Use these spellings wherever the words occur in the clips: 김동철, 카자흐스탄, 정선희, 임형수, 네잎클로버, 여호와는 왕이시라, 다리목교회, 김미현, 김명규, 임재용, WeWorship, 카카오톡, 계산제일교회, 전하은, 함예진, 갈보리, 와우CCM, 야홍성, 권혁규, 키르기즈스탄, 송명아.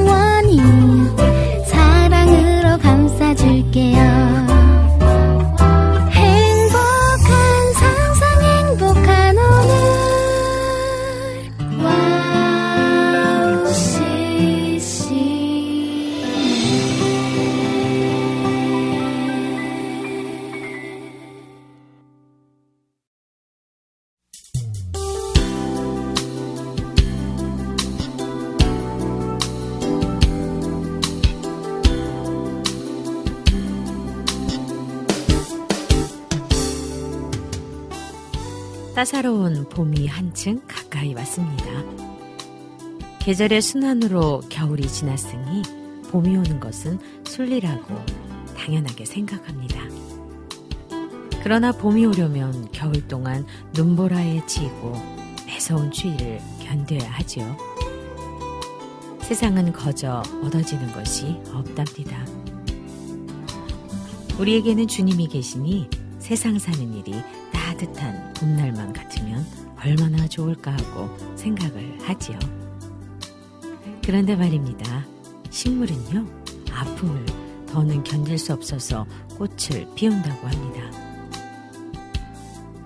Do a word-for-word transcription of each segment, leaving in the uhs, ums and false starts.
삶을 영원히 사랑으로 감싸줄게요 따사로운 봄이 한층 가까이 왔습니다. 계절의 순환으로 겨울이 지났으니 봄이 오는 것은 순리라고 당연하게 생각합니다. 그러나 봄이 오려면 겨울 동안 눈보라에 치이고 매서운 추위를 견뎌야 하지요. 세상은 거저 얻어지는 것이 없답니다. 우리에게는 주님이 계시니 세상 사는 일이 따뜻한 봄날만 같으면 얼마나 좋을까 하고 생각을 하지요. 그런데 말입니다. 식물은요, 아픔을 더는 견딜 수 없어서 꽃을 피운다고 합니다.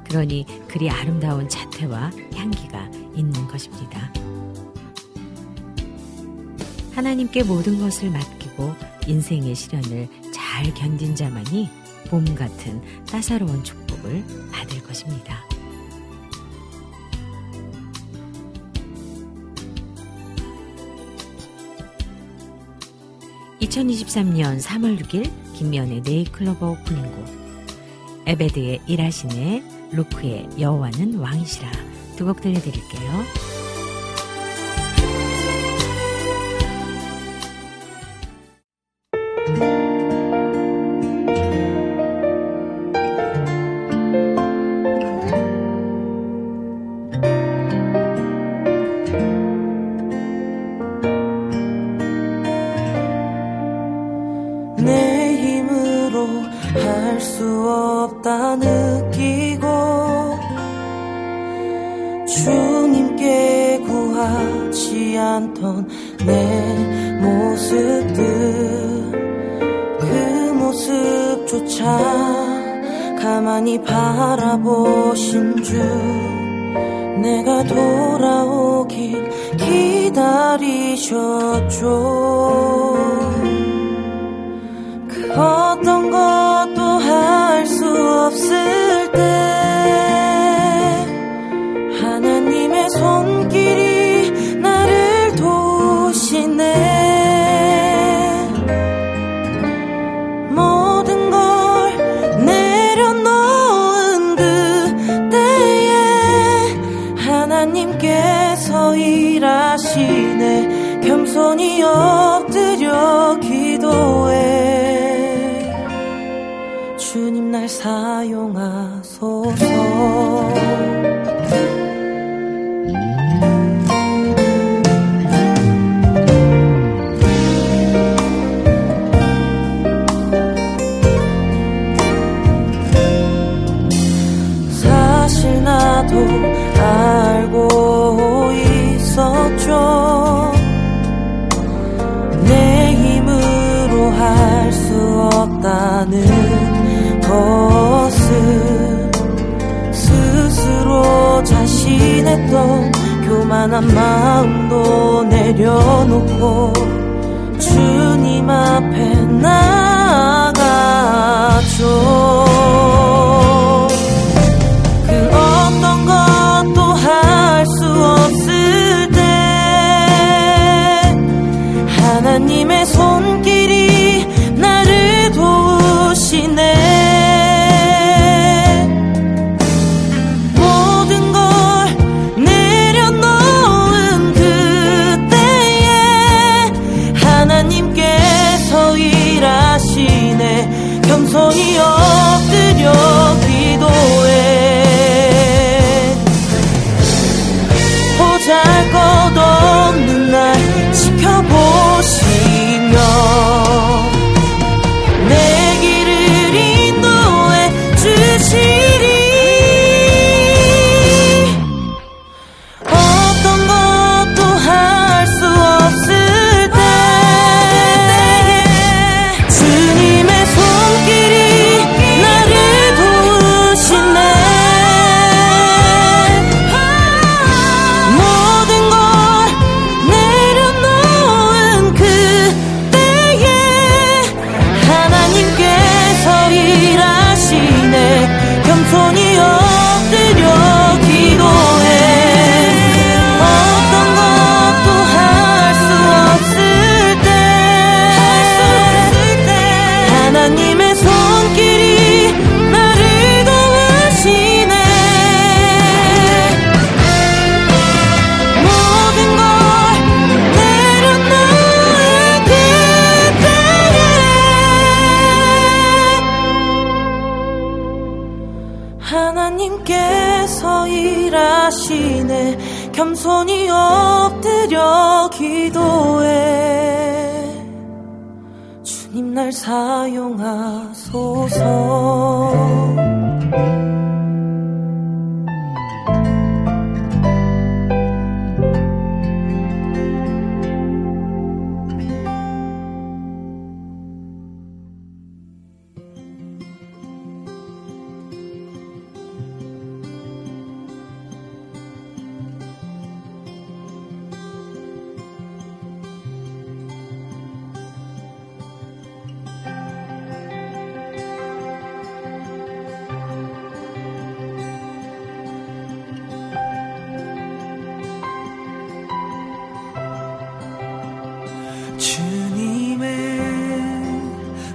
그러니 그리 아름다운 자태와 향기가 있는 것입니다. 하나님께 모든 것을 맡기고 인생의 시련을 잘 견딘 자만이 봄 같은 따사로운 축복을 받을 것입니다. 이천이십삼년 삼월 육일 김미현의 네잎클로버 오프닝곡 에베드의 일하시네, 루크의 여호와는 왕이시라 두 곡 들려드릴게요. 위에서 일하시네. 겸손히 엎드려 기도해. 주님 날 사용하소서.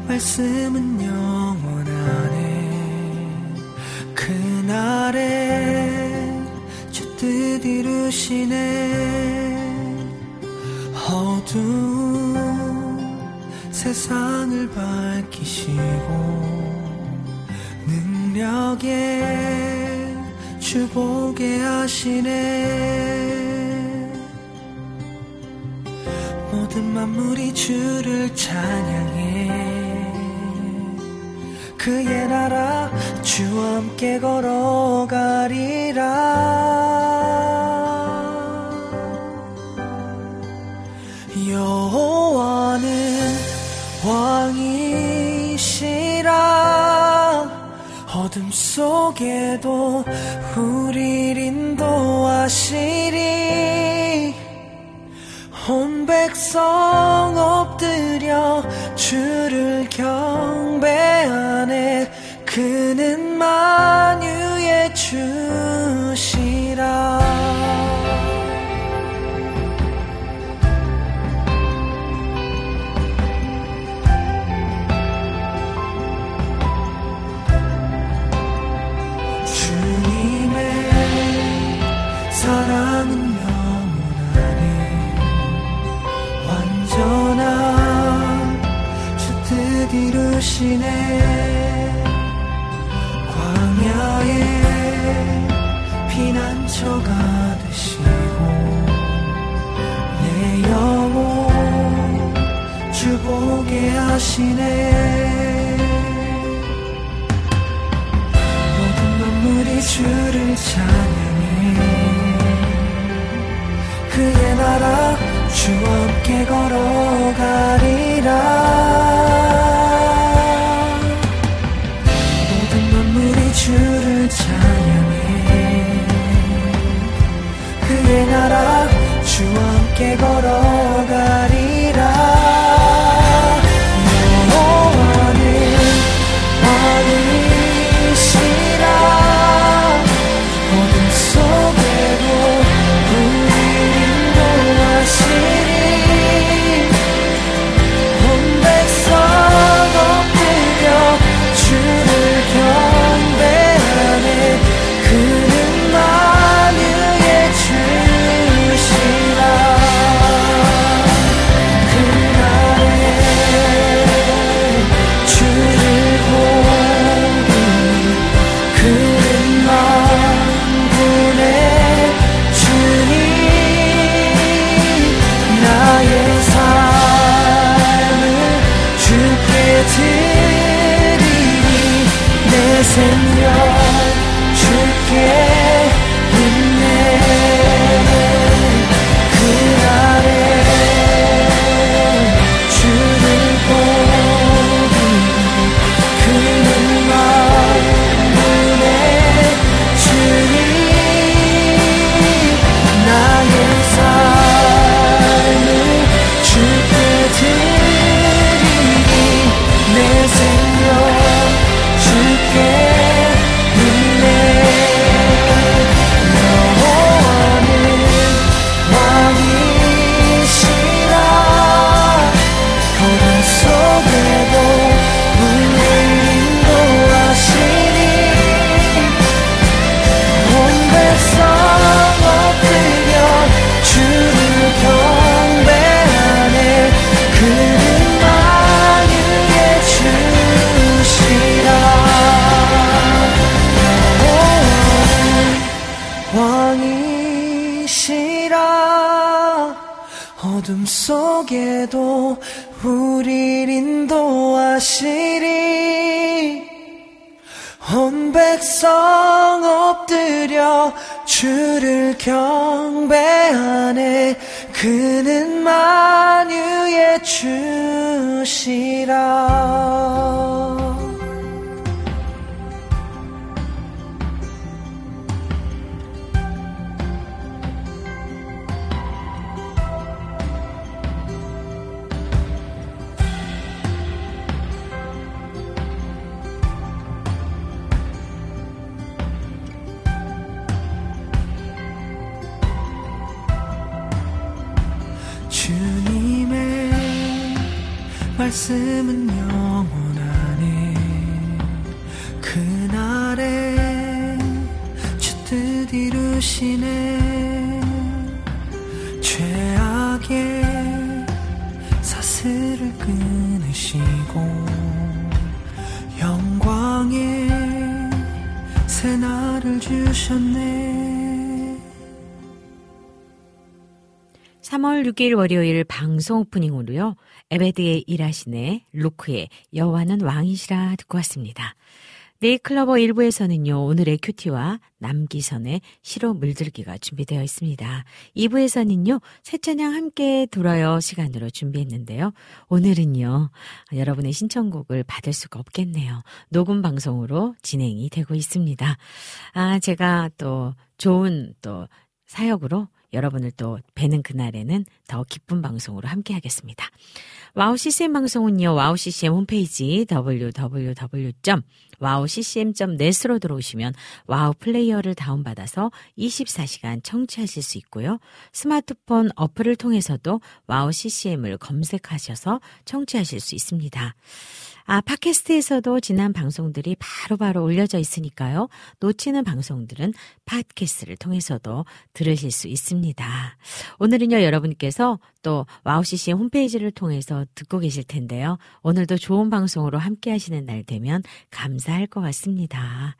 말씀은 영원하네. 그날에 주 뜻 이루시네. 어두운 세상을 밝히시고 능력에 주 보게 하시네. 모든 만물이 주를 찬양해. 그의 나라 주와 함께 걸어가리라. 여호와는 왕이시라. 어둠 속에도 우릴 인도하시리. 온 백성 엎드려 주를 경배하네. 그는 만유의 주시라. 주님의 사랑은 이루시네. 광야의 피난처가 되시고 내 영혼 주 보게 하시네. 모든 만물이 주를 찬양해. 그의 나라 주와 함께 걸어가리라. 주를 찬양해. 그의 나라 주와 함께 걸어가리라. 여호와는 왕이시라. 어둠 속에도 우리 인도하시리. 온 백성 엎드려 주를 경 생명 주께 Yeah. 왕이시라. 어둠 속에도 우릴 인도하시리. 온 백성 엎드려 주를 경배하네. 그는 만유의 주시라. 말씀은 영원하네. 그날에 주뜻 이루시네. 죄악의 사슬을 끊으시고 영광의 새날을 주셨네. 삼월 육일 월요일 방송 오프닝으로요, 에베드의 일하시네, 루크의 여호와는 왕이시라 듣고 왔습니다. 네잎클로버 일 부에서는요, 오늘의 큐티와 남기선의 시로 물들기가 준비되어 있습니다. 이 부에서는요, 새 찬양 함께 들어요 시간으로 준비했는데요. 오늘은요, 여러분의 신청곡을 받을 수가 없겠네요. 녹음 방송으로 진행이 되고 있습니다. 아, 제가 또 좋은 또 사역으로 여러분을 또 뵈는 그날에는 더 기쁜 방송으로 함께 하겠습니다. 와우씨씨엠 방송은요, 와우씨씨엠 홈페이지 더블유 더블유 더블유 점 와우씨씨엠 점 넷으로 들어오시면 와우 플레이어를 다운받아서 이십사 시간 청취하실 수 있고요. 스마트폰 어플을 통해서도 와우씨씨엠을 검색하셔서 청취하실 수 있습니다. 아, 팟캐스트에서도 지난 방송들이 바로바로 올려져 있으니까요. 놓치는 방송들은 팟캐스트를 통해서도 들으실 수 있습니다. 오늘은요, 여러분께서 또 와우씨씨엠 홈페이지를 통해서 듣고 계실 텐데요. 오늘도 좋은 방송으로 함께 하시는 날 되면 감사할 것 같습니다.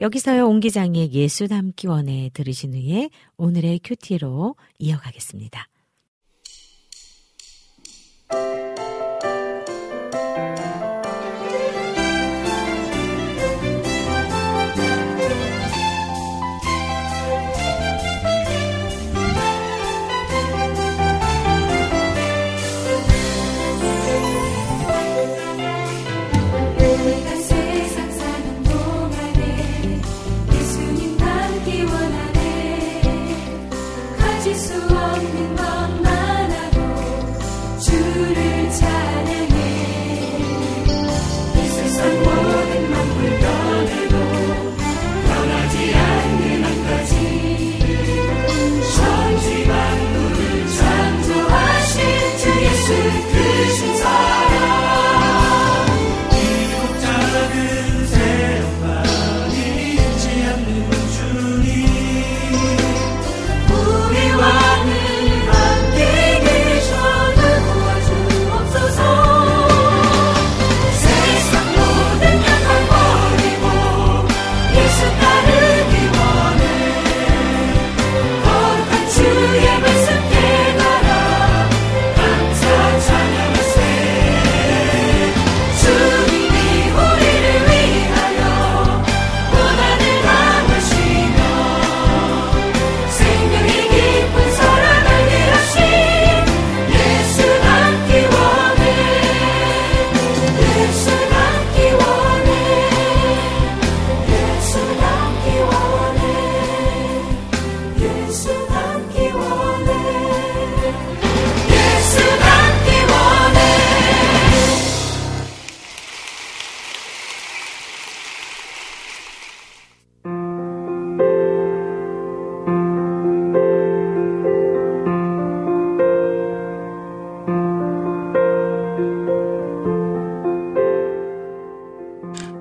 여기서요, 옹 기장의 예수 담기 원에 들으신 후에 오늘의 큐티로 이어가겠습니다.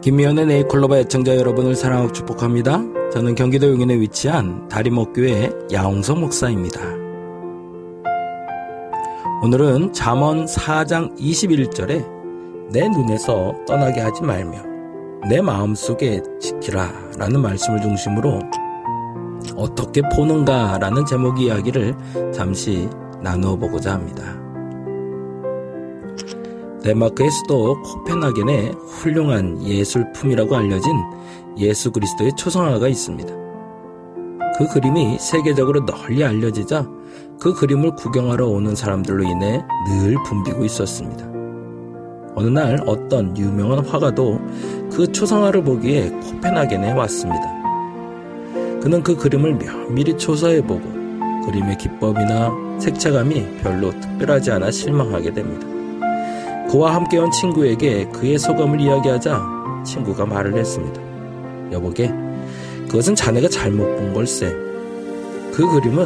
김미현의 네잎클로버 애청자 여러분을 사랑하고 축복합니다. 저는 경기도 용인에 위치한 다리목교회 야홍성 목사입니다. 오늘은 잠언 사 장 이십일 절에 내 눈에서 떠나게 하지 말며 내 마음속에 지키라 라는 말씀을 중심으로 어떻게 포는가라는 제목의 이야기를 잠시 나누어보고자 합니다. 덴마크의 수도 코펜하겐에 훌륭한 예술품이라고 알려진 예수 그리스도의 초상화가 있습니다. 그 그림이 세계적으로 널리 알려지자 그 그림을 구경하러 오는 사람들로 인해 늘 붐비고 있었습니다. 어느 날 어떤 유명한 화가도 그 초상화를 보기에 코펜하겐에 왔습니다. 그는 그 그림을 면밀히 초사해보고 그림의 기법이나 색채감이 별로 특별하지 않아 실망하게 됩니다. 그와 함께 온 친구에게 그의 소감을 이야기하자 친구가 말을 했습니다. 여보게, 그것은 자네가 잘못 본 걸세. 그 그림은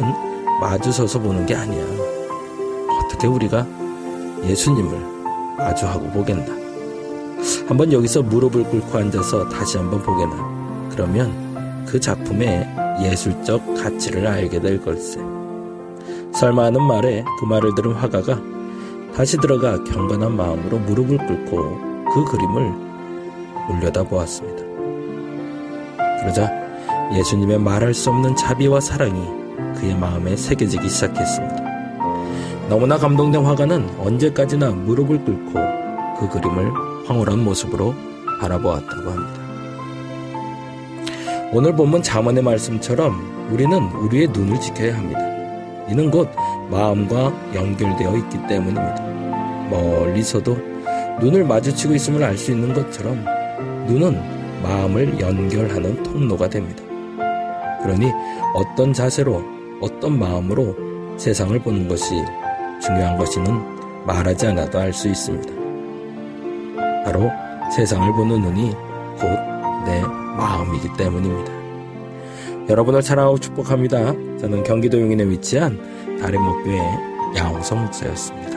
마주서서 보는 게 아니야. 어떻게 우리가 예수님을 마주하고 보겠나. 한번 여기서 무릎을 꿇고 앉아서 다시 한번 보게나. 그러면 그 작품의 예술적 가치를 알게 될 걸세. 설마 하는 말에 그 말을 들은 화가가 다시 들어가 경건한 마음으로 무릎을 꿇고 그 그림을 올려다보았습니다. 그러자 예수님의 말할 수 없는 자비와 사랑이 그의 마음에 새겨지기 시작했습니다. 너무나 감동된 화가는 언제까지나 무릎을 꿇고 그 그림을 황홀한 모습으로 바라보았다고 합니다. 오늘 본문 잠언의 말씀처럼 우리는 우리의 눈을 지켜야 합니다. 이는 곧 마음과 연결되어 있기 때문입니다. 멀리서도 눈을 마주치고 있음을 알 수 있는 것처럼 눈은 마음을 연결하는 통로가 됩니다. 그러니 어떤 자세로 어떤 마음으로 세상을 보는 것이 중요한 것이는 말하지 않아도 알 수 있습니다. 바로 세상을 보는 눈이 곧 내 마음이기 때문입니다. 여러분을 사랑하고 축복합니다. 저는 경기도 용인에 위치한 다리목교회 야홍성 목사였습니다.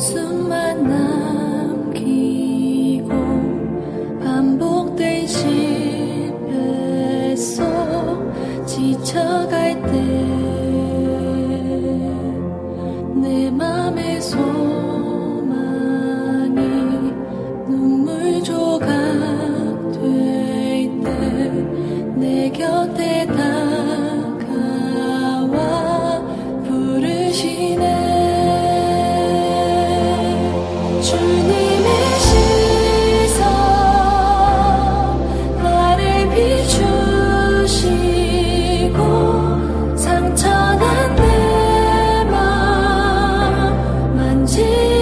단순만 남기고 반복된 실패 속 지쳐갈 때 내 맘에 소망이 눈물 조각 될 때 내 곁에 다가와 부르시네. 주님의 시선 나를 비추시고 상처난 내 맘 만지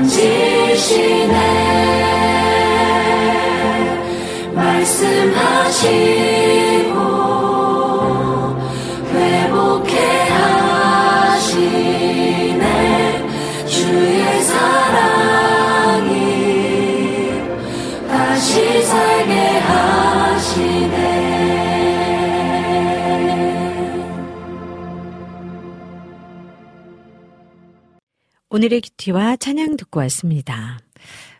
만지시네 말씀하시고 회복해 하시네 주의 사랑이 다시 살게 오늘의 큐티와 찬양 듣고 왔습니다.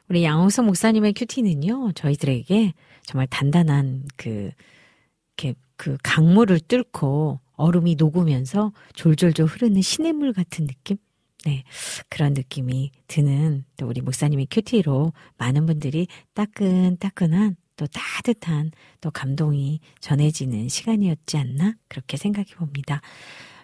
우리 야홍성 목사님의 큐티는요, 저희들에게 정말 단단한 그, 이렇게 그 강물을 뚫고 얼음이 녹으면서 졸졸졸 흐르는 시냇물 같은 느낌? 네. 그런 느낌이 드는 또 우리 목사님의 큐티로 많은 분들이 따끈따끈한 또 따뜻한 또 감동이 전해지는 시간이었지 않나? 그렇게 생각해 봅니다.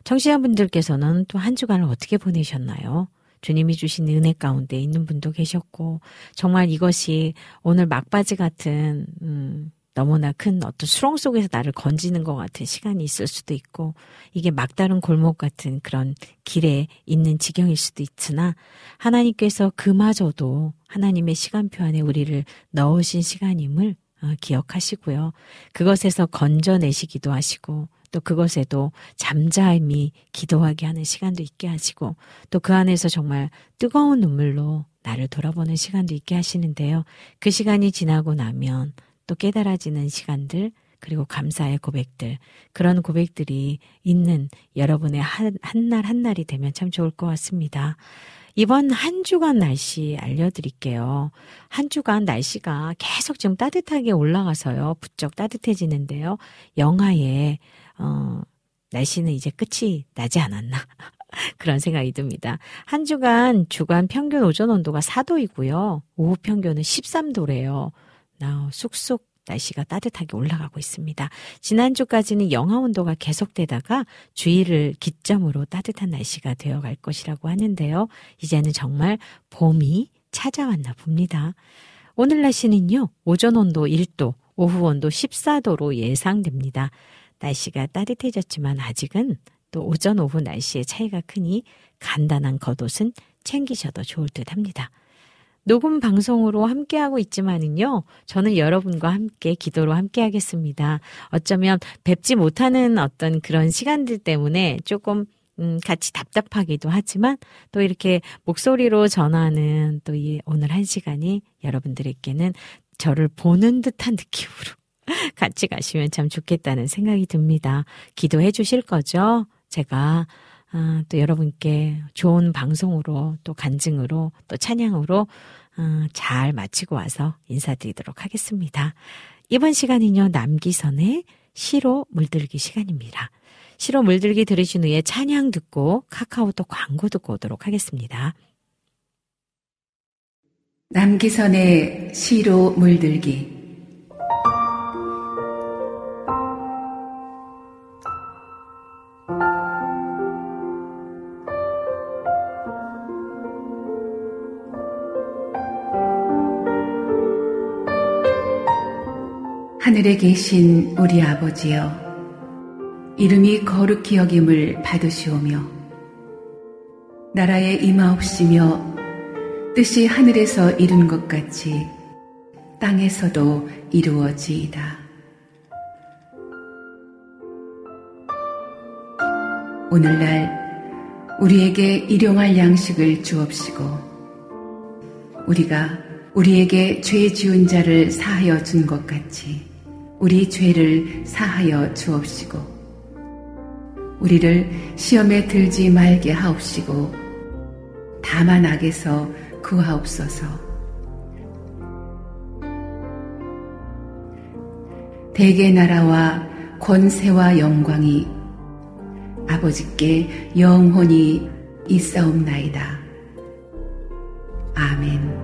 청취자분들께서는 또 한 주간을 어떻게 보내셨나요? 주님이 주신 은혜 가운데 있는 분도 계셨고 정말 이것이 오늘 막바지 같은 음, 너무나 큰 어떤 수렁 속에서 나를 건지는 것 같은 시간이 있을 수도 있고 이게 막다른 골목 같은 그런 길에 있는 지경일 수도 있으나 하나님께서 그마저도 하나님의 시간표 안에 우리를 넣으신 시간임을 기억하시고요. 그것에서 건져내시기도 하시고 또 그것에도 잠잠히 기도하게 하는 시간도 있게 하시고 또 그 안에서 정말 뜨거운 눈물로 나를 돌아보는 시간도 있게 하시는데요. 그 시간이 지나고 나면 또 깨달아지는 시간들 그리고 감사의 고백들 그런 고백들이 있는 여러분의 한 날 한날이 되면 참 좋을 것 같습니다. 이번 한 주간 날씨 알려드릴게요. 한 주간 날씨가 계속 지금 따뜻하게 올라가서요. 부쩍 따뜻해지는데요. 영하에 어, 날씨는 이제 끝이 나지 않았나 그런 생각이 듭니다. 한 주간 주간 평균 오전 온도가 사 도이고요. 오후 평균은 십삼 도래요. 나 쑥쑥 날씨가 따뜻하게 올라가고 있습니다. 지난주까지는 영하 온도가 계속되다가 주일을 기점으로 따뜻한 날씨가 되어갈 것이라고 하는데요. 이제는 정말 봄이 찾아왔나 봅니다. 오늘 날씨는요. 오전 온도 일 도, 오후 온도 십사 도로 예상됩니다. 날씨가 따뜻해졌지만 아직은 또 오전 오후 날씨의 차이가 크니 간단한 겉옷은 챙기셔도 좋을 듯 합니다. 녹음 방송으로 함께하고 있지만은요. 저는 여러분과 함께 기도로 함께하겠습니다. 어쩌면 뵙지 못하는 어떤 그런 시간들 때문에 조금 음, 같이 답답하기도 하지만 또 이렇게 목소리로 전하는 또 이 오늘 한 시간이 여러분들에게는 저를 보는 듯한 느낌으로 같이 가시면 참 좋겠다는 생각이 듭니다. 기도해 주실 거죠? 제가 아, 또 여러분께 좋은 방송으로 또 간증으로 또 찬양으로 아, 잘 마치고 와서 인사드리도록 하겠습니다. 이번 시간은요. 남기선의 시로 물들기 시간입니다. 시로 물들기 들으신 후에 찬양 듣고 카카오톡 광고 듣고 오도록 하겠습니다. 남기선의 시로 물들기 하늘에 계신 우리 아버지여 이름이 거룩히 여김을 받으시오며 나라에 임하옵시며 뜻이 하늘에서 이룬 것 같이 땅에서도 이루어지이다. 오늘날 우리에게 일용할 양식을 주옵시고 우리가 우리에게 죄 지은 자를 사하여 준 것 같이 우리 죄를 사하여 주옵시고 우리를 시험에 들지 말게 하옵시고 다만 악에서 구하옵소서. 대개 나라와 권세와 영광이 아버지께 영원히 있사옵나이다. 아멘.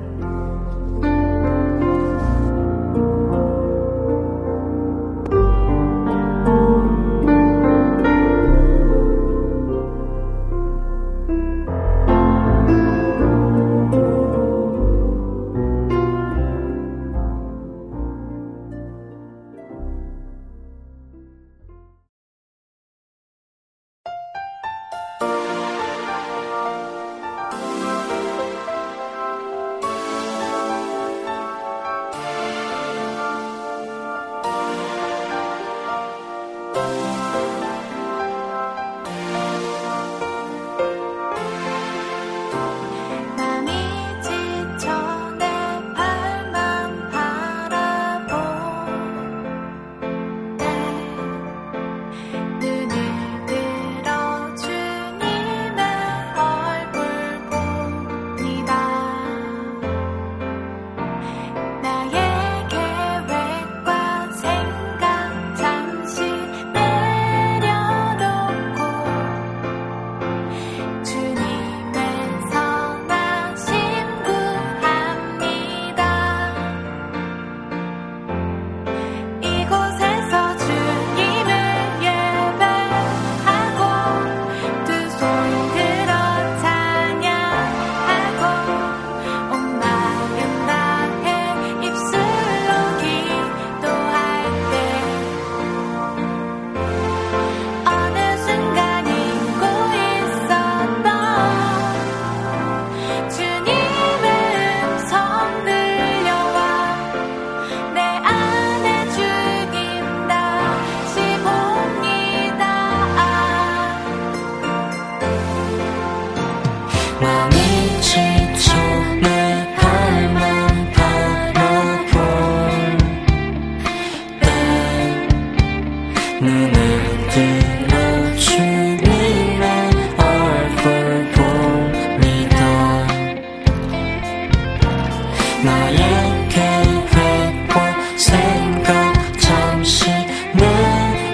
나의 계획과 생각 잠시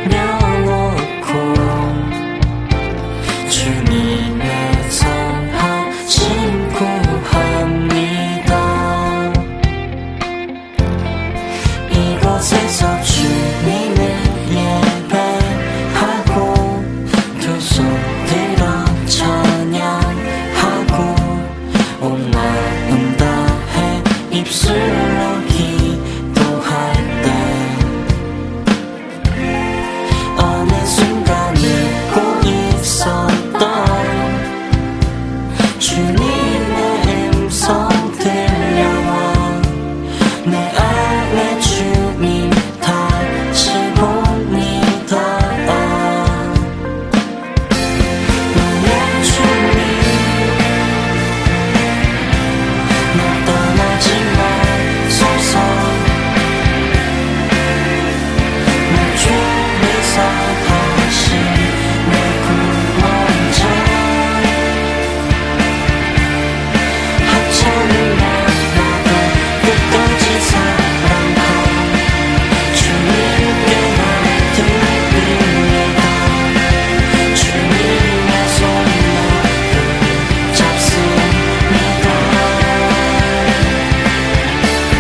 내려놓고 주님의 사랑하심 구합니다. 이곳에서 주님을 예배하고 두 손 들어 찬양하고 온 마음 다해 입술로 기도할 때 어느 순간 잊고 있었던 주님의 음성 들려와 내 안에 주님 다시 봅니다. 나의 주님 나 떠나지 마소서. 내 주님사 다시 내 구원자 하찮은 날 나도 끝까지 사랑하 주님께 날 드립니다. 주님의 손을 잡습니다. 이곳에서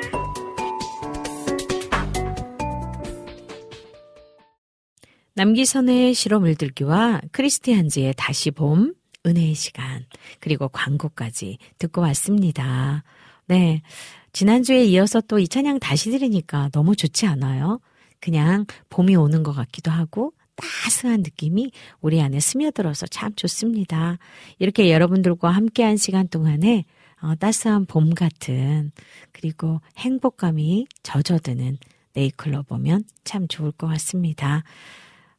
남기선의 시로 물들기와 크리스티안즈의 다시 봄, 은혜의 시간, 그리고 광고까지 듣고 왔습니다. 네, 지난주에 이어서 또 이 찬양 다시 들으니까 너무 좋지 않아요? 그냥 봄이 오는 것 같기도 하고 따스한 느낌이 우리 안에 스며들어서 참 좋습니다. 이렇게 여러분들과 함께한 시간 동안에 어, 따스한 봄 같은 그리고 행복감이 젖어드는 네잎클로버면 참 좋을 것 같습니다.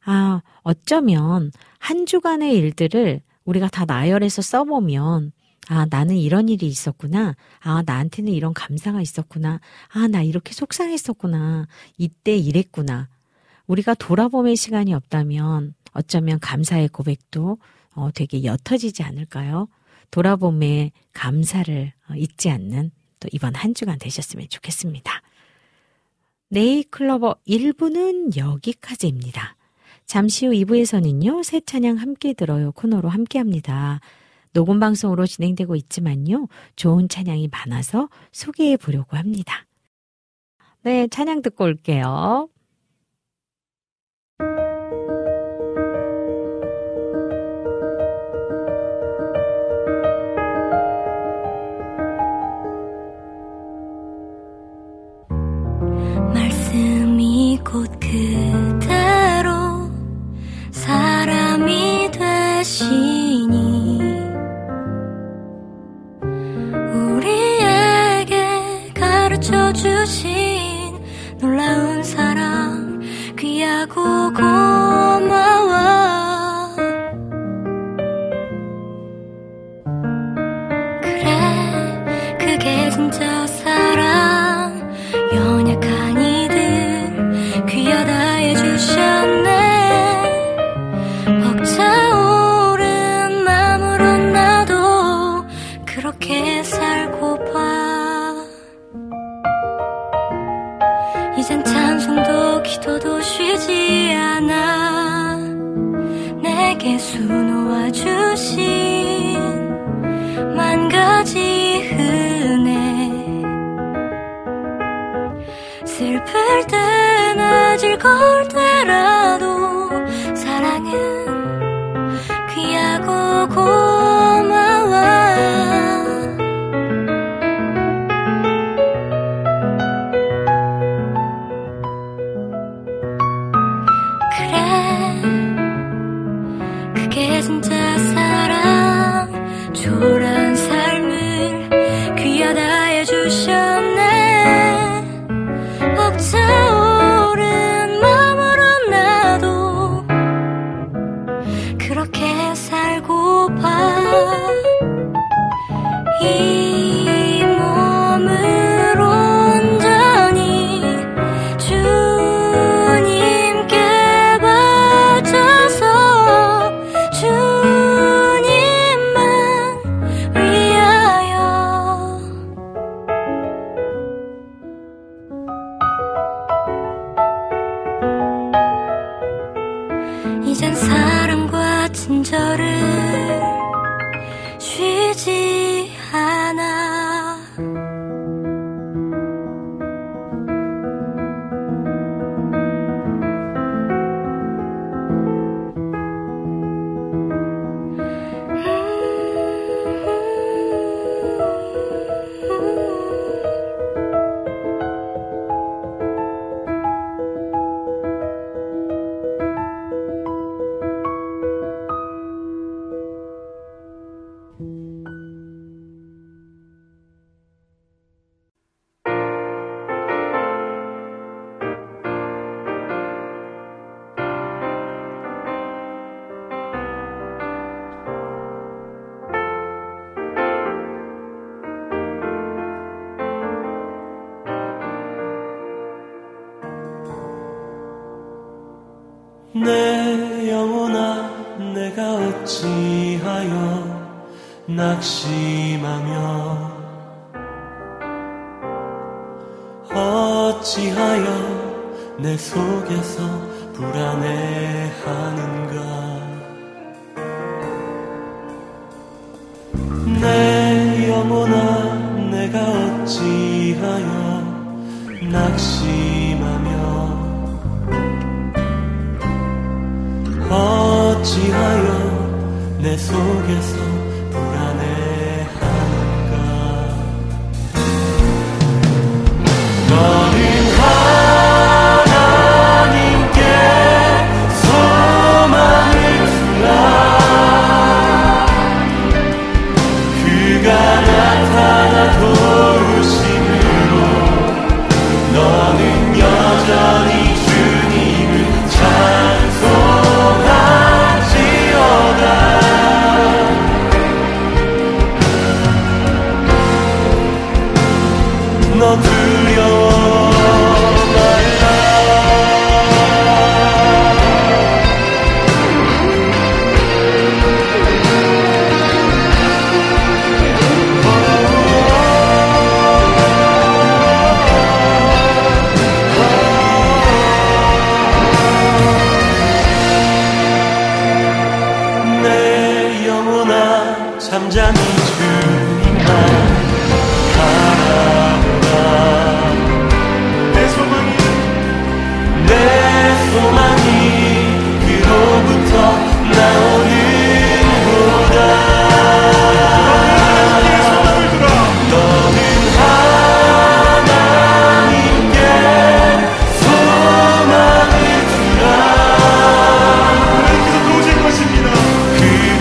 아, 어쩌면 한 주간의 일들을 우리가 다 나열해서 써보면 아, 나는 이런 일이 있었구나. 아, 나한테는 이런 감사가 있었구나. 아, 나 이렇게 속상했었구나. 이때 이랬구나. 우리가 돌아보는 시간이 없다면 어쩌면 감사의 고백도 어, 되게 옅어지지 않을까요? 돌아보며 감사를 잊지 않는 또 이번 한 주간 되셨으면 좋겠습니다. 네잎클로버 일 부는 여기까지입니다. 잠시 후 이 부에서는요. 새 찬양 함께 들어요 코너로 함께합니다. 녹음방송으로 진행되고 있지만요. 좋은 찬양이 많아서 소개해 보려고 합니다. 네, 찬양 듣고 올게요. 말씀이 곧 그대로 사람이 되시니 우리에게 가르쳐 주신 놀라운 사랑 귀하고 고마워. 그래 그게 진짜 사랑 연약한 이들 귀하다 해주셨네. 차오른 마음으로 나도 내게 수놓아 주신 만 가지 은혜, 슬플 때나 즐거울 때라도 사랑은 귀하고 고마워. 초라한 삶을 귀하다 해주셨네. 벅차오른 마음으로 나도 그렇게 살고파. 이 몸을 온전히 주님께 바쳐서 주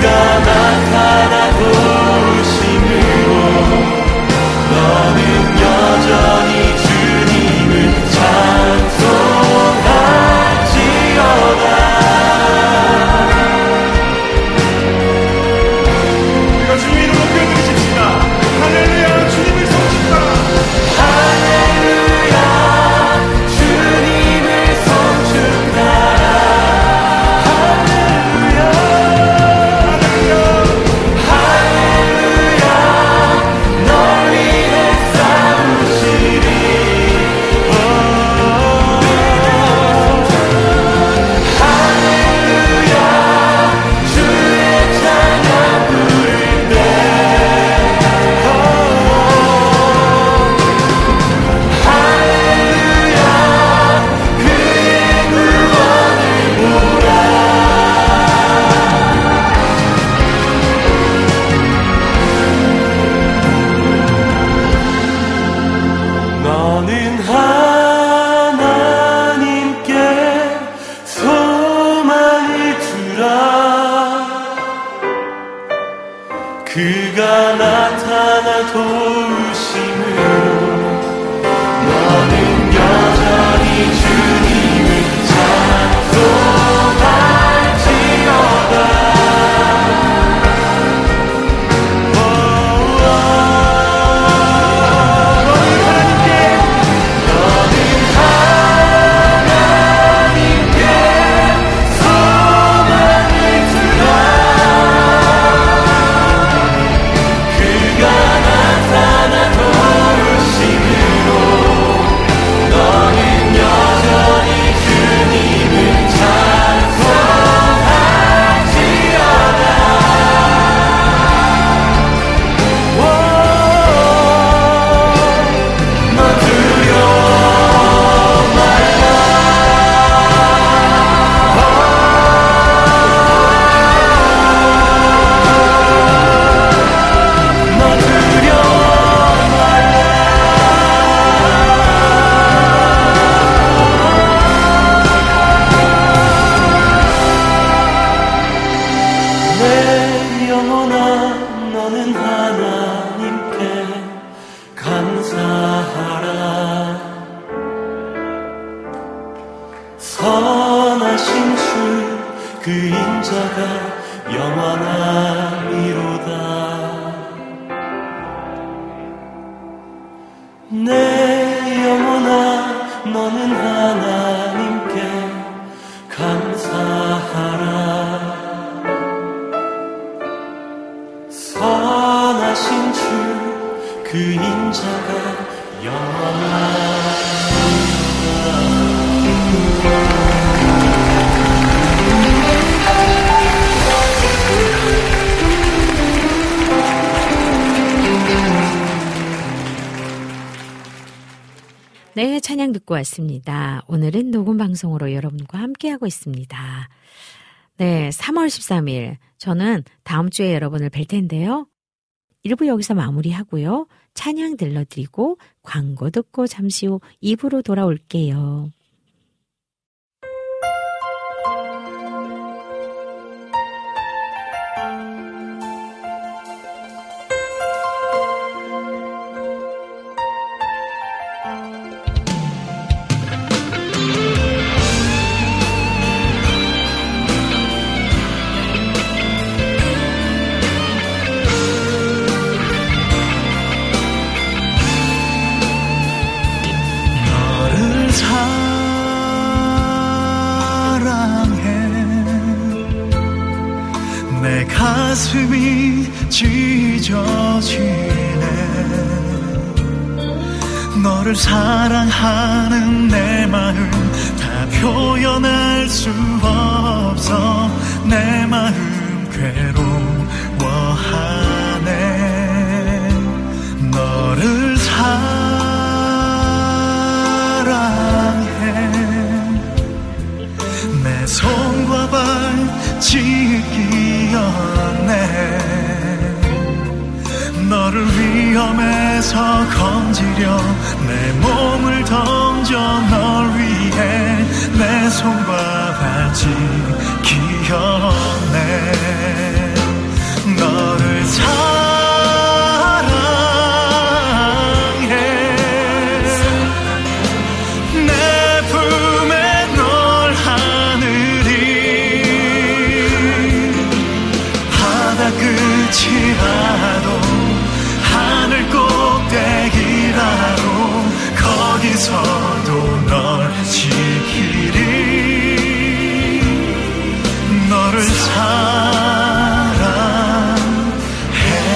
나타나 도우심으로 그가 나타나 도우심으로 너는 여전히 주님을 찬송할지어다. 네, 찬양 듣고 왔습니다. 오늘은 녹음 방송으로 여러분과 함께하고 있습니다. 네, 삼월 십삼일 저는 다음 주에 여러분을 뵐 텐데요. 일부 여기서 마무리하고요. 찬양 들려드리고 광고 듣고 잠시 후 이 부로 돌아올게요. 가슴이 찢어지네. 너를 사랑하는 내 마음 다 표현할 수 없어. 내 마음 괴로워하네. 너를 사랑해. 내 손과 발 지키네. 너를 위험에서 건지려 내 몸을 던져 널 위해 내 손과 발 지키었네. 너를 사랑해. 내 품에 널 하늘이 바다 끝이 봐도 서도 널 지키리. 너를 사랑해.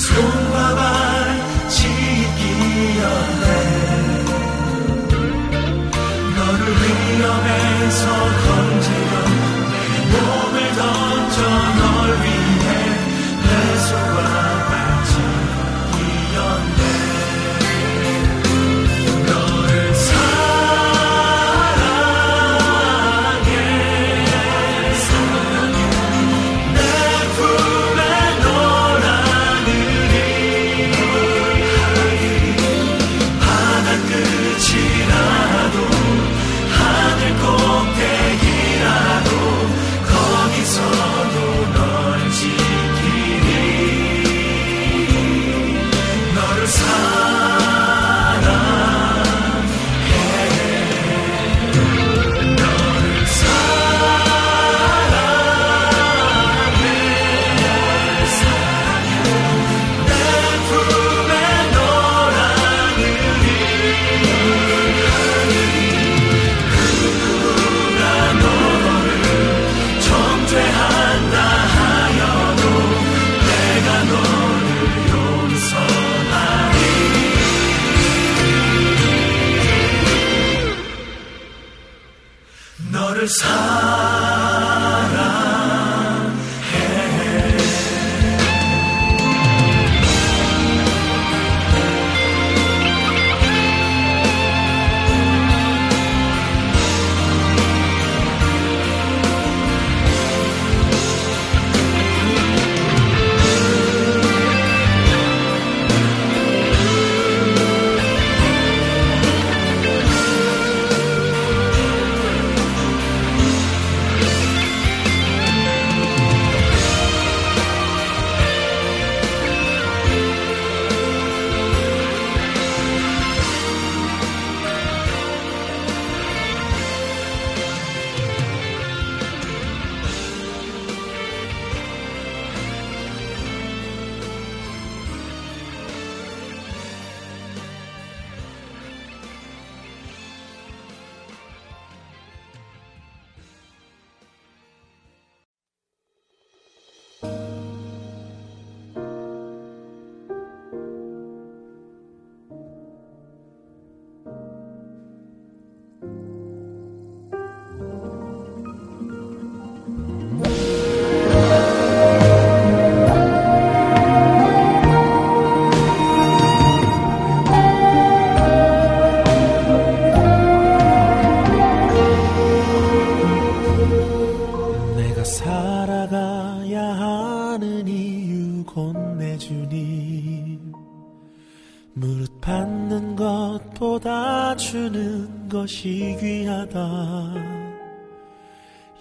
손과 발 짚기였네. 너를 위험해서 건지려 내 몸을 던져 널 위해 내 손과 발 짚기였네.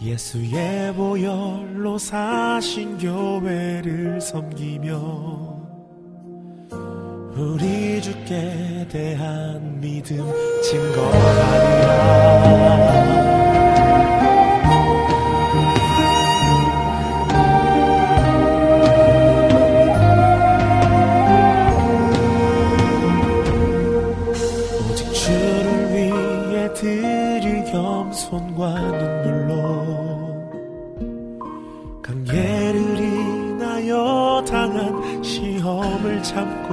예수의 보혈로 사신 교회를 섬기며 우리 주께 대한 믿음 증거하리라. 손과 눈물로 강예를 인하여 당한 시험을 참고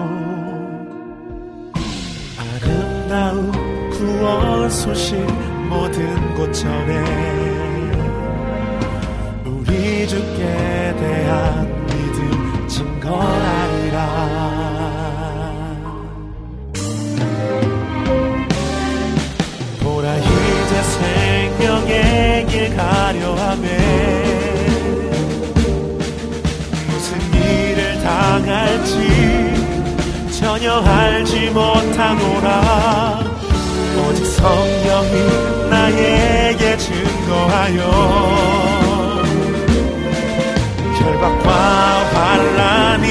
아름다운 구원 소식 모든 곳전에 우리 주께 대한 믿음 증거하리라. 생명의 길 가려하매 무슨 일을 당할지 전혀 알지 못하노라. 오직 성령이 나에게 증거하여 결박과 환란이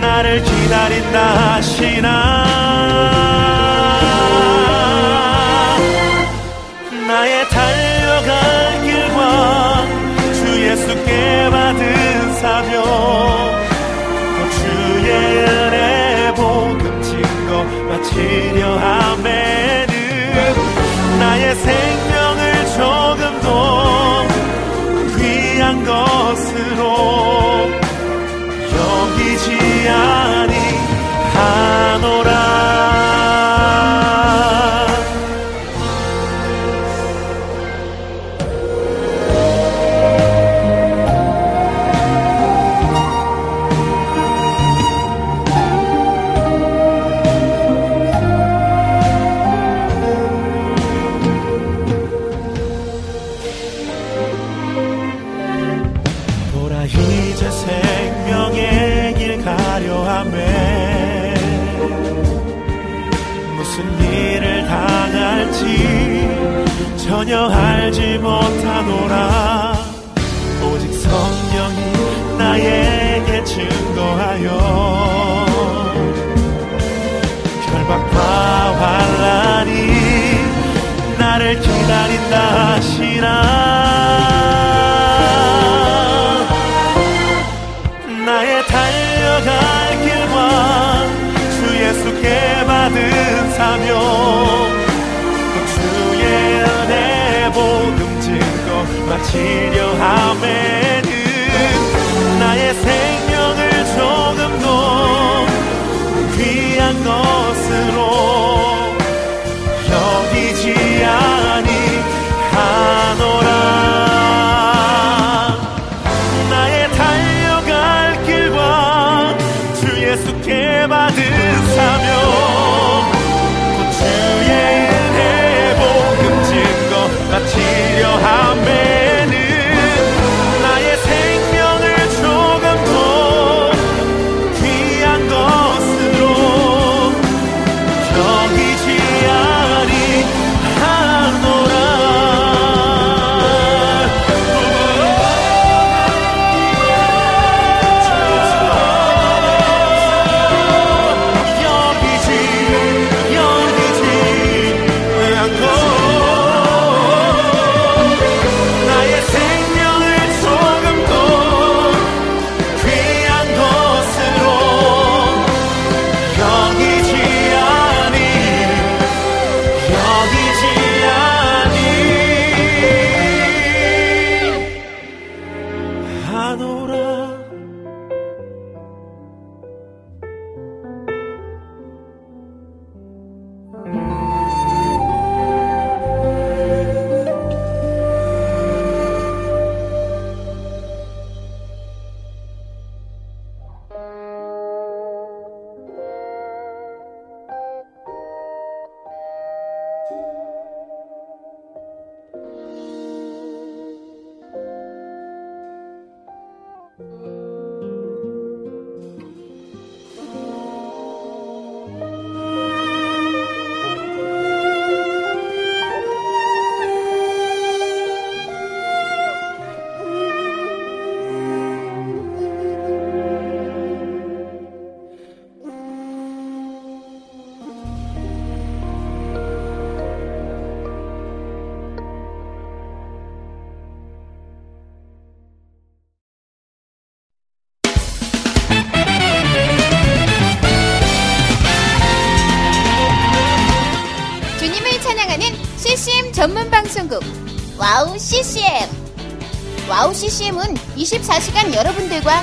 나를 기다린다 하시나. 나의 달려갈 길과 주 예수께 받은 사명 또 주의 은혜 복음 증거 마치려 함에는 나의 생명을 조금도 귀한 것으로 여기지 이제 생명의 길 가려 하매 무슨 일을 당할지 전혀 알지 못하노라. 오직 성령이 나에게 증거하여 결박과 환란이 나를 기다린다 하시라. 나의 달려갈 길과 주 예수께 받은 사명 그 주의 은혜 복음 증거 마치려 함에는 나의 생명을 조금도 귀한 것으로 여기지 아니하노라. 전문방송국 와우씨씨엠. 와우씨씨엠은 이십사 시간 여러분들과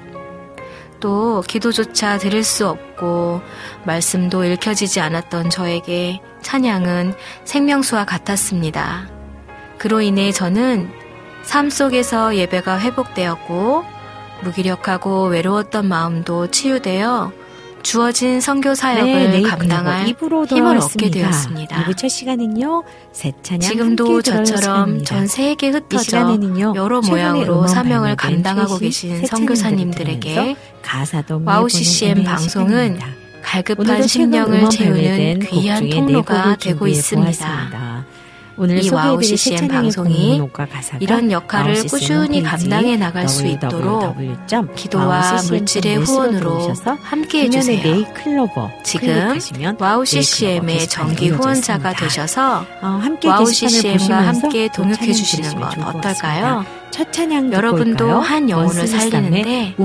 또 기도조차 드릴 수 없고 말씀도 읽혀지지 않았던 저에게 찬양은 생명수와 같았습니다. 그로 인해 저는 삶 속에서 예배가 회복되었고 무기력하고 외로웠던 마음도 치유되어 주어진 선교 사역을 네, 감당할 힘을 얻게 되었습니다. 이부 첫 시간은요, 새 찬양 지금도 저처럼 전 세계에 흩어져 여러 모양으로 사명을 감당하고 계신 선교사님들에게 와우씨씨엠 방송은 갈급한 심령을 채우는 귀한 통로가 되고 있습니다. 오늘 이 와우씨씨엠 방송이 이런 역할을 꾸준히 감당해 나갈 수 있도록 기도와 물질의 후원으로 함께해 주세요. 지금 와우씨씨엠의 정기 후원자가 되셔서 와우씨씨엠과 함께 동역해 주시는 건 어떨까요? 첫 찬양 여러분도 한 영혼을 살리는데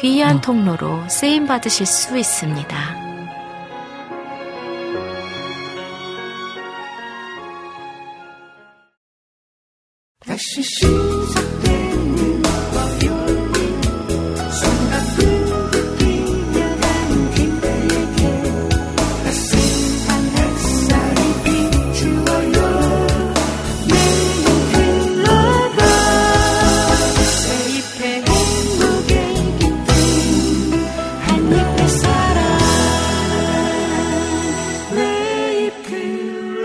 귀한 통로로 쓰임받으실 수 있습니다. 다시 시작되는 월요일 손가락으로 뛰어가는 그대에게 따스한 햇살이 비추어요. 네잎 클로버 세잎의 행복의 깃들 한잎의 사랑 네잎 클로버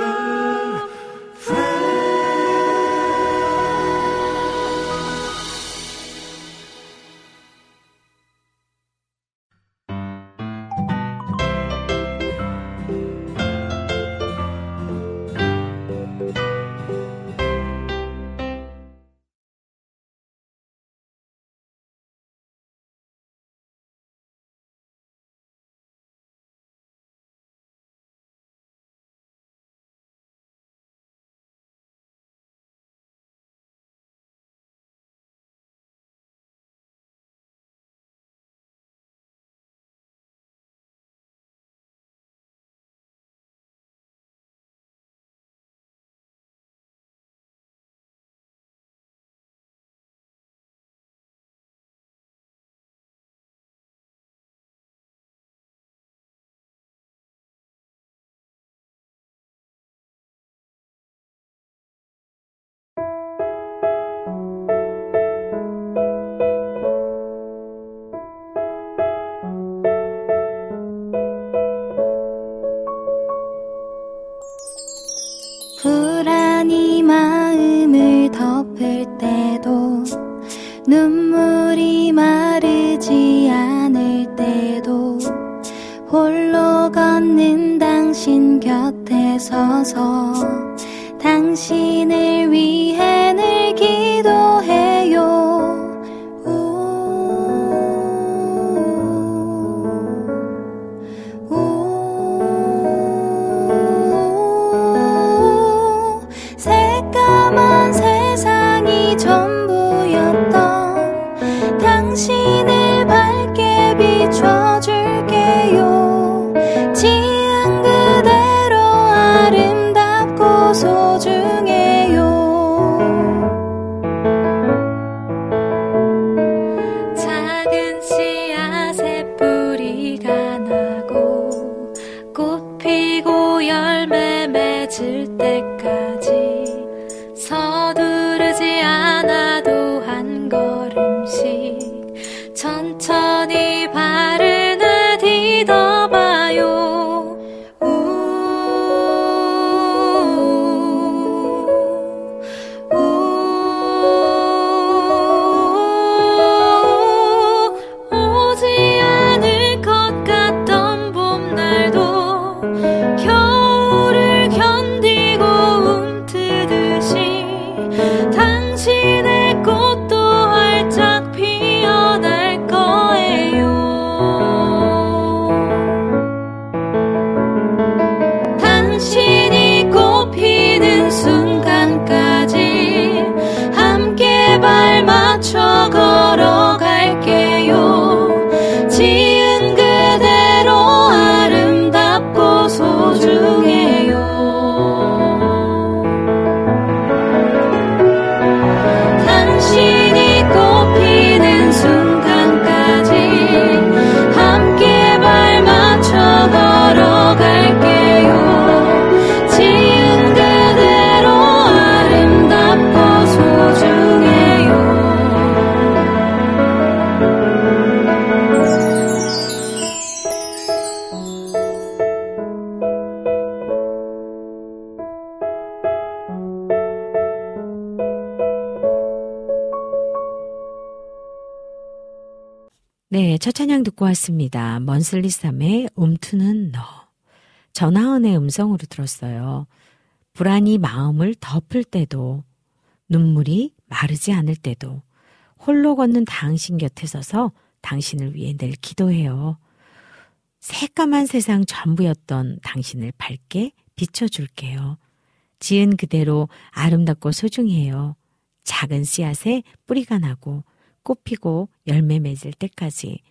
불안이 마음을 덮을 때도 눈물이 마르지 않을 때도 홀로 걷는 당신 곁에 서서 당신을 위해 늘 기도해요. 전부였던 당신을 밝게 비춰줄게요. 지은 그대로 아름답고 소중해요. 첫 찬양 듣고 왔습니다. 먼슬리삼의 움트는 너, 전하은의 음성으로 들었어요. 불안이 마음을 덮을 때도, 눈물이 마르지 않을 때도, 홀로 걷는 당신 곁에 서서 당신을 위해 늘 기도해요. 새까만 세상 전부였던 당신을 밝게 비춰줄게요. 지은 그대로 아름답고 소중해요. 작은 씨앗에 뿌리가 나고 꽃 피고 열매 맺을 때까지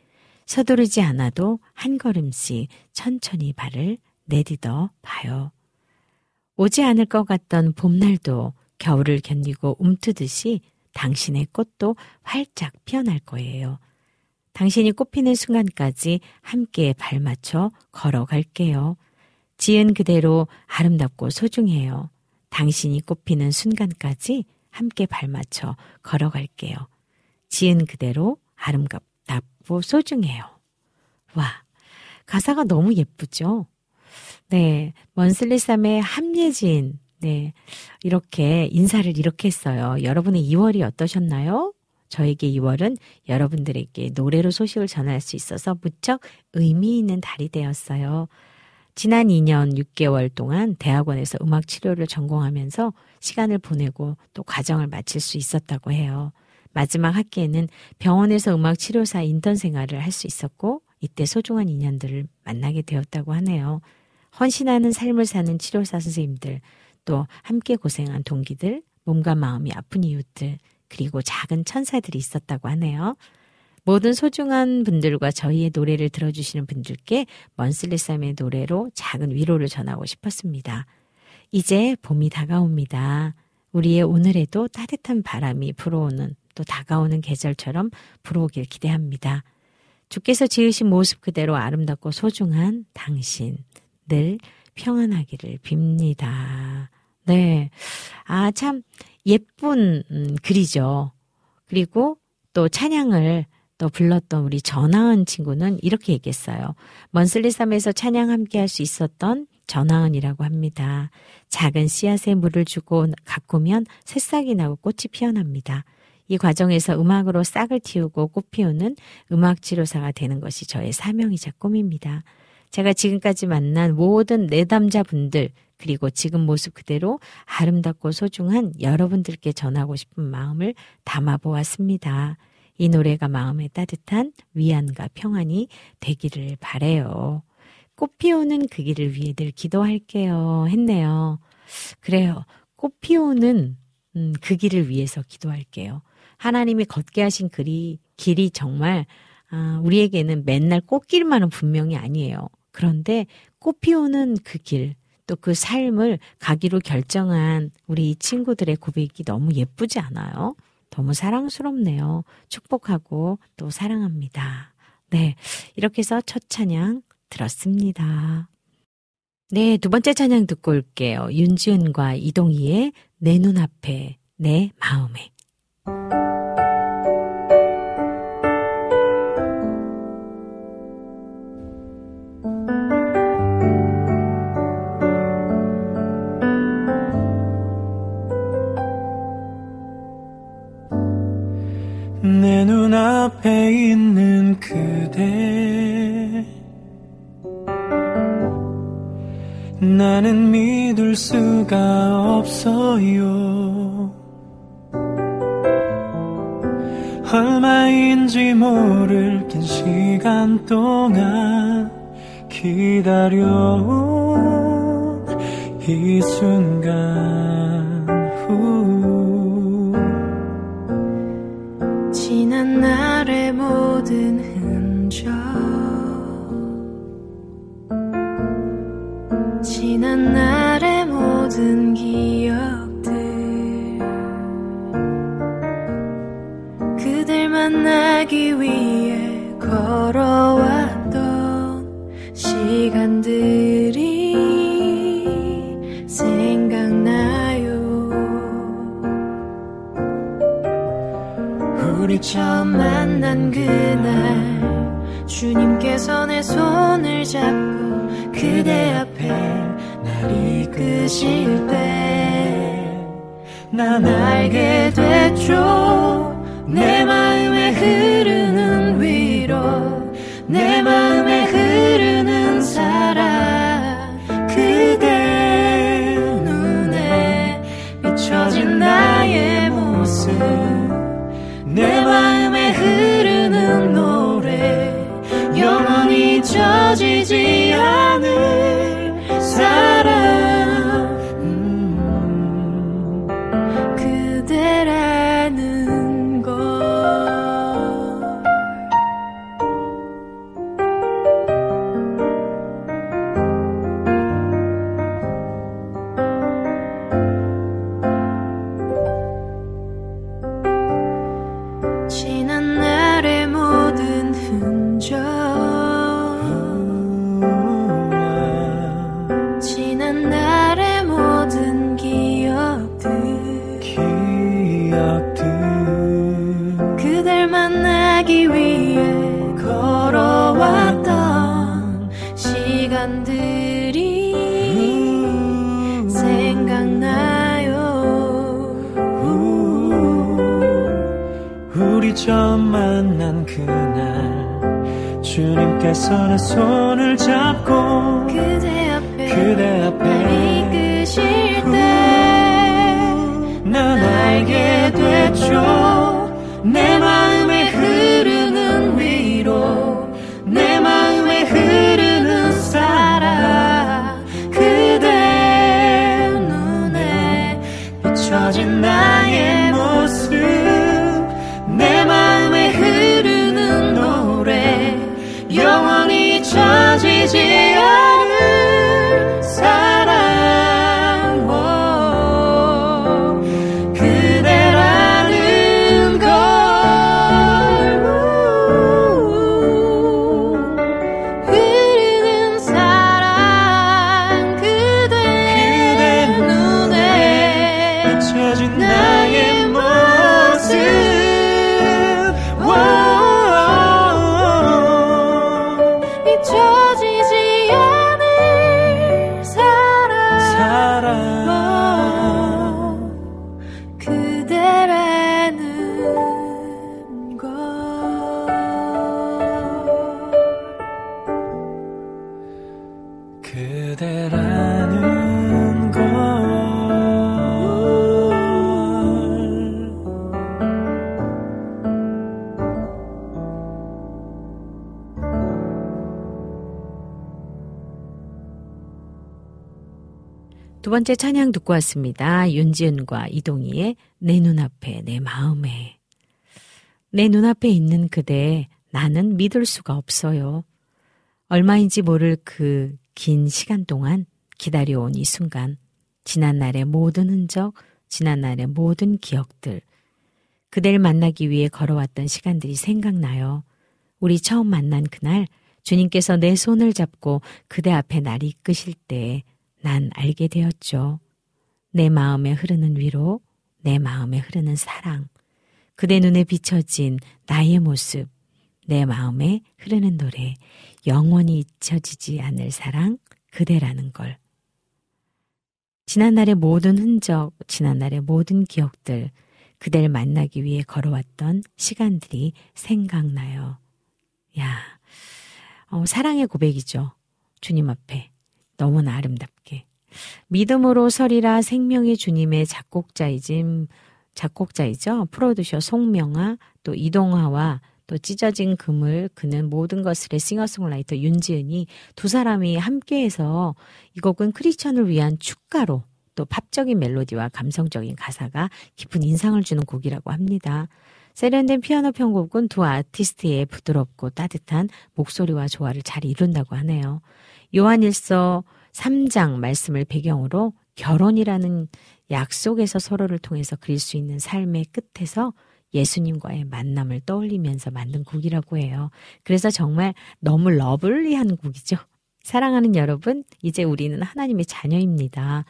서두르지 않아도 한 걸음씩 천천히 발을 내딛어 봐요. 오지 않을 것 같던 봄날도 겨울을 견디고 움트듯이 당신의 꽃도 활짝 피어날 거예요. 당신이 꽃피는 순간까지 함께 발맞춰 걸어갈게요. 지은 그대로 아름답고 소중해요. 당신이 꽃피는 순간까지 함께 발맞춰 걸어갈게요. 지은 그대로 아름답고 소중해요. 와, 가사가 너무 예쁘죠? 네, 먼슬리삼의 함예진, 네, 이렇게 인사를 이렇게 했어요. 여러분의 이월이 어떠셨나요? 저에게 이월은 여러분들에게 노래로 소식을 전할 수 있어서 무척 의미 있는 달이 되었어요. 지난 이 년 육 개월 동안 대학원에서 음악 치료를 전공하면서 시간을 보내고 또 과정을 마칠 수 있었다고 해요. 마지막 학기에는 병원에서 음악 치료사 인턴 생활을 할 수 있었고 이때 소중한 인연들을 만나게 되었다고 하네요. 헌신하는 삶을 사는 치료사 선생님들, 또 함께 고생한 동기들, 몸과 마음이 아픈 이웃들, 그리고 작은 천사들이 있었다고 하네요. 모든 소중한 분들과 저희의 노래를 들어주시는 분들께 먼슬리삼의 노래로 작은 위로를 전하고 싶었습니다. 이제 봄이 다가옵니다. 우리의 오늘에도 따뜻한 바람이 불어오는, 또 다가오는 계절처럼 불어오길 기대합니다. 주께서 지으신 모습 그대로 아름답고 소중한 당신, 늘 평안하기를 빕니다. 네, 아, 참 예쁜 음, 글이죠. 그리고 또 찬양을 또 불렀던 우리 전하은 친구는 이렇게 얘기했어요. 먼슬리삼에서 찬양 함께 할 수 있었던 전하은이라고 합니다. 작은 씨앗에 물을 주고 가꾸면 새싹이 나고 꽃이 피어납니다. 이 과정에서 음악으로 싹을 틔우고 꽃 피우는 음악치료사가 되는 것이 저의 사명이자 꿈입니다. 제가 지금까지 만난 모든 내담자분들, 그리고 지금 모습 그대로 아름답고 소중한 여러분들께 전하고 싶은 마음을 담아보았습니다. 이 노래가 마음에 따뜻한 위안과 평안이 되기를 바라요. 꽃 피우는 그 길을 위해 늘 기도할게요 했네요. 그래요. 꽃 피우는 음, 그 길을 위해서 기도할게요. 하나님이 걷게 하신 길이, 길이 정말 아, 우리에게는 맨날 꽃길만은 분명히 아니에요. 그런데 꽃 피우는 그 길, 또 그 삶을 가기로 결정한 우리 이 친구들의 고백이 너무 예쁘지 않아요? 너무 사랑스럽네요. 축복하고 또 사랑합니다. 네, 이렇게 해서 첫 찬양 들었습니다. 네, 두 번째 찬양 듣고 올게요. 윤지은과 이동희의 내 눈앞에 내 마음에. 내 눈앞에 있는 그대, 나는 믿을 수가 없어요. 얼마인지 모를 긴 시간 동안 기다려온 이 순간 후, 지난 날의 모든 흔적, 지난 날의 모든 기억들, 그댈 만나기 위해 걸어왔던 시간들이 생각나요. 우리 처음 만난 그날, 주님께서 내 손을 잡고 그대 앞에 이끄실 때 난 알게 됐죠. 내 마음에 흐르는 위로, 내 마음에 흐르는 사랑 그대 눈에 비춰진 나의 모습 내 마음에 흐르는 노래 영원히 잊혀지지 않을 사랑 음, 그대라는 것 지난 날의 모든 흔적 처음 만난 그날 주님께서 내 손을 잡고 그대 앞에 그대 앞에 이끄실 때 난 알게 됐죠 내 마음에 흐르는 위로 내 마음에 흐르는 사랑 그대 눈에 비춰진 나의 모습 내 마음에 흐르는 노래 영원히 잊혀지지 않을 사랑 오, 그대라는 걸 흐르는 사랑 그대, 그대 눈에 비춰진 나의 모습 두 번째 찬양 듣고 왔습니다. 윤지은과 이동희의 내 눈앞에 내 마음에 내 눈앞에 있는 그대 나는 믿을 수가 없어요. 얼마인지 모를 그 긴 시간 동안 기다려온 이 순간 지난 날의 모든 흔적, 지난 날의 모든 기억들 그댈 만나기 위해 걸어왔던 시간들이 생각나요. 우리 처음 만난 그날 주님께서 내 손을 잡고 그대 앞에 날 이끄실 때 난 알게 되었죠. 내 마음에 흐르는 위로, 내 마음에 흐르는 사랑, 그대 눈에 비춰진 나의 모습, 내 마음에 흐르는 노래, 영원히 잊혀지지 않을 사랑, 그대라는 걸. 지난날의 모든 흔적, 지난날의 모든 기억들, 그댈 만나기 위해 걸어왔던 시간들이 생각나요. 야, 어, 사랑의 고백이죠. 주님 앞에. 너무나 아름답게 믿음으로 서리라 생명의 주님의 작곡자이진 작곡자이죠 프로듀서 송명아 또 이동화와 또 찢어진 그물 그는 모든 것을의 싱어송라이터 윤지은이 두 사람이 함께해서 이 곡은 크리스천을 위한 축가로 또 팝적인 멜로디와 감성적인 가사가 깊은 인상을 주는 곡이라고 합니다. 세련된 피아노 편곡은 두 아티스트의 부드럽고 따뜻한 목소리와 조화를 잘 이룬다고 하네요. 요한일서 삼 장 말씀을 배경으로 결혼이라는 약속에서 서로를 통해서 그릴 수 있는 삶의 끝에서 예수님과의 만남을 떠올리면서 만든 곡이라고 해요. 그래서 정말 너무 러블리한 곡이죠. 사랑하는 여러분, 이제 우리는 하나님의 자녀입니다.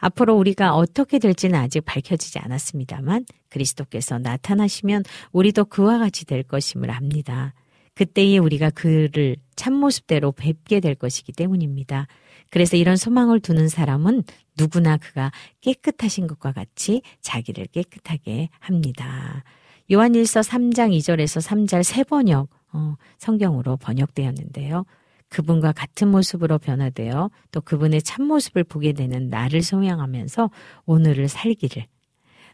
앞으로 우리가 어떻게 될지는 아직 밝혀지지 않았습니다만 그리스도께서 나타나시면 우리도 그와 같이 될 것임을 압니다. 그때에 우리가 그를 참모습대로 뵙게 될 것이기 때문입니다. 그래서 이런 소망을 두는 사람은 누구나 그가 깨끗하신 것과 같이 자기를 깨끗하게 합니다. 요한일서 삼 장 이 절에서 삼 절 세 번역 어, 성경으로 번역되었는데요. 그분과 같은 모습으로 변화되어 또 그분의 참모습을 보게 되는 나를 소양하면서 오늘을 살기를,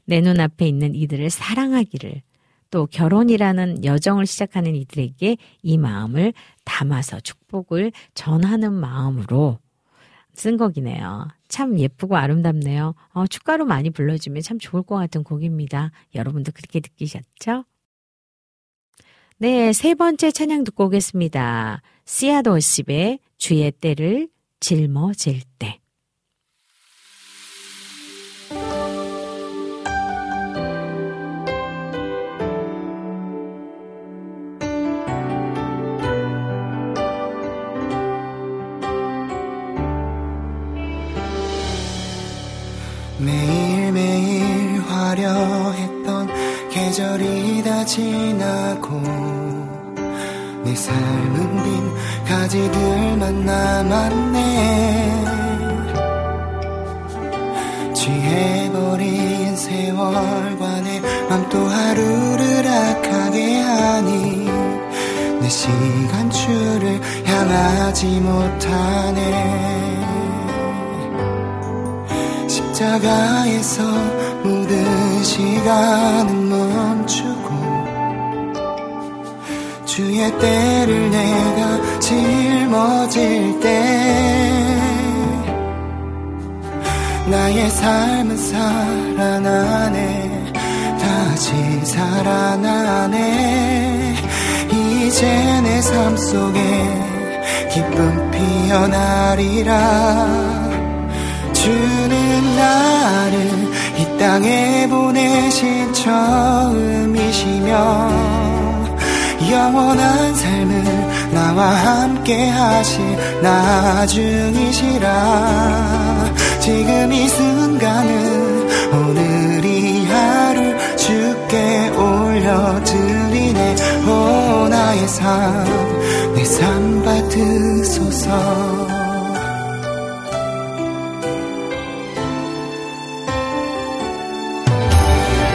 내 눈앞에 있는 이들을 사랑하기를, 또 결혼이라는 여정을 시작하는 이들에게 이 마음을 담아서 축복을 전하는 마음으로 쓴 곡이네요. 참 예쁘고 아름답네요. 어, 축가로 많이 불러주면 참 좋을 것 같은 곡입니다. 여러분도 그렇게 느끼셨죠? 네, 세 번째 찬양 듣고 오겠습니다. 씨앗워십의 주의 때를 짊어질 때. 매일매일 화려했던 계절이 다 지나고 내 삶은 빈 가지들만 남았네. 취해버린 세월관에 맘 또 하루를 악하게 하니 내 시간줄을 향하지 못하네. 십자가에서 모든 시간은 멈추고 주의 때를 내가 짊어질 때 나의 삶은 살아나네. 다시 살아나네. 이제 내 삶 속에 기쁨 피어나리라. 주는 나를 이 땅에 보내신 처음이시며 영원한 삶을 나와 함께 하실 나중이시라. 지금 이 순간은 오늘이 하루 주께 올려드리네. 오 나의 삶 내 삶 받으소서.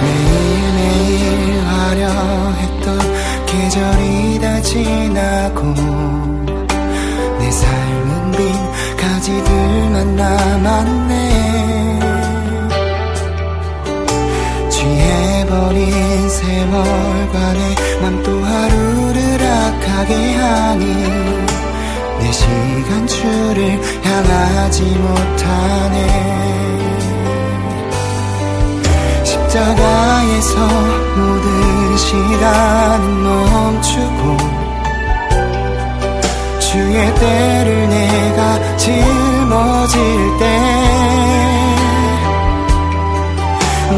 매일매일 화려했던 계절이 다 지나고 내 삶은 빈 가지들만 남았네. 취해버린 세월관에 맘 또 하루를 악하게 하니 내 시간줄을 향하지 못하네. 십자가에서 모든 시간은 멈추고 주의 때를 내가 짊어질 때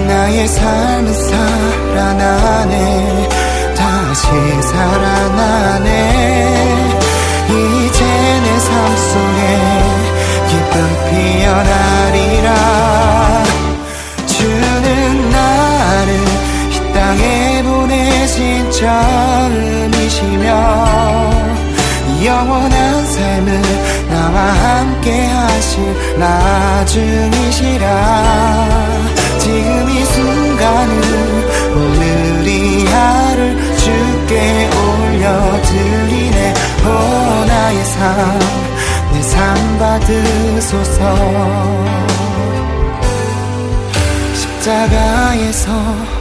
나의 삶은 살아나네. 다시 살아나네. 이제 내 삶 속에 기쁨 피어나리라. 땅에 보내신 처음이시며 영원한 삶을 나와 함께 하실 나중이시라. 지금 이 순간은 오늘이 하루를 주께 올려드리네. 오 나의 삶 내 삶 받으소서. 십자가에서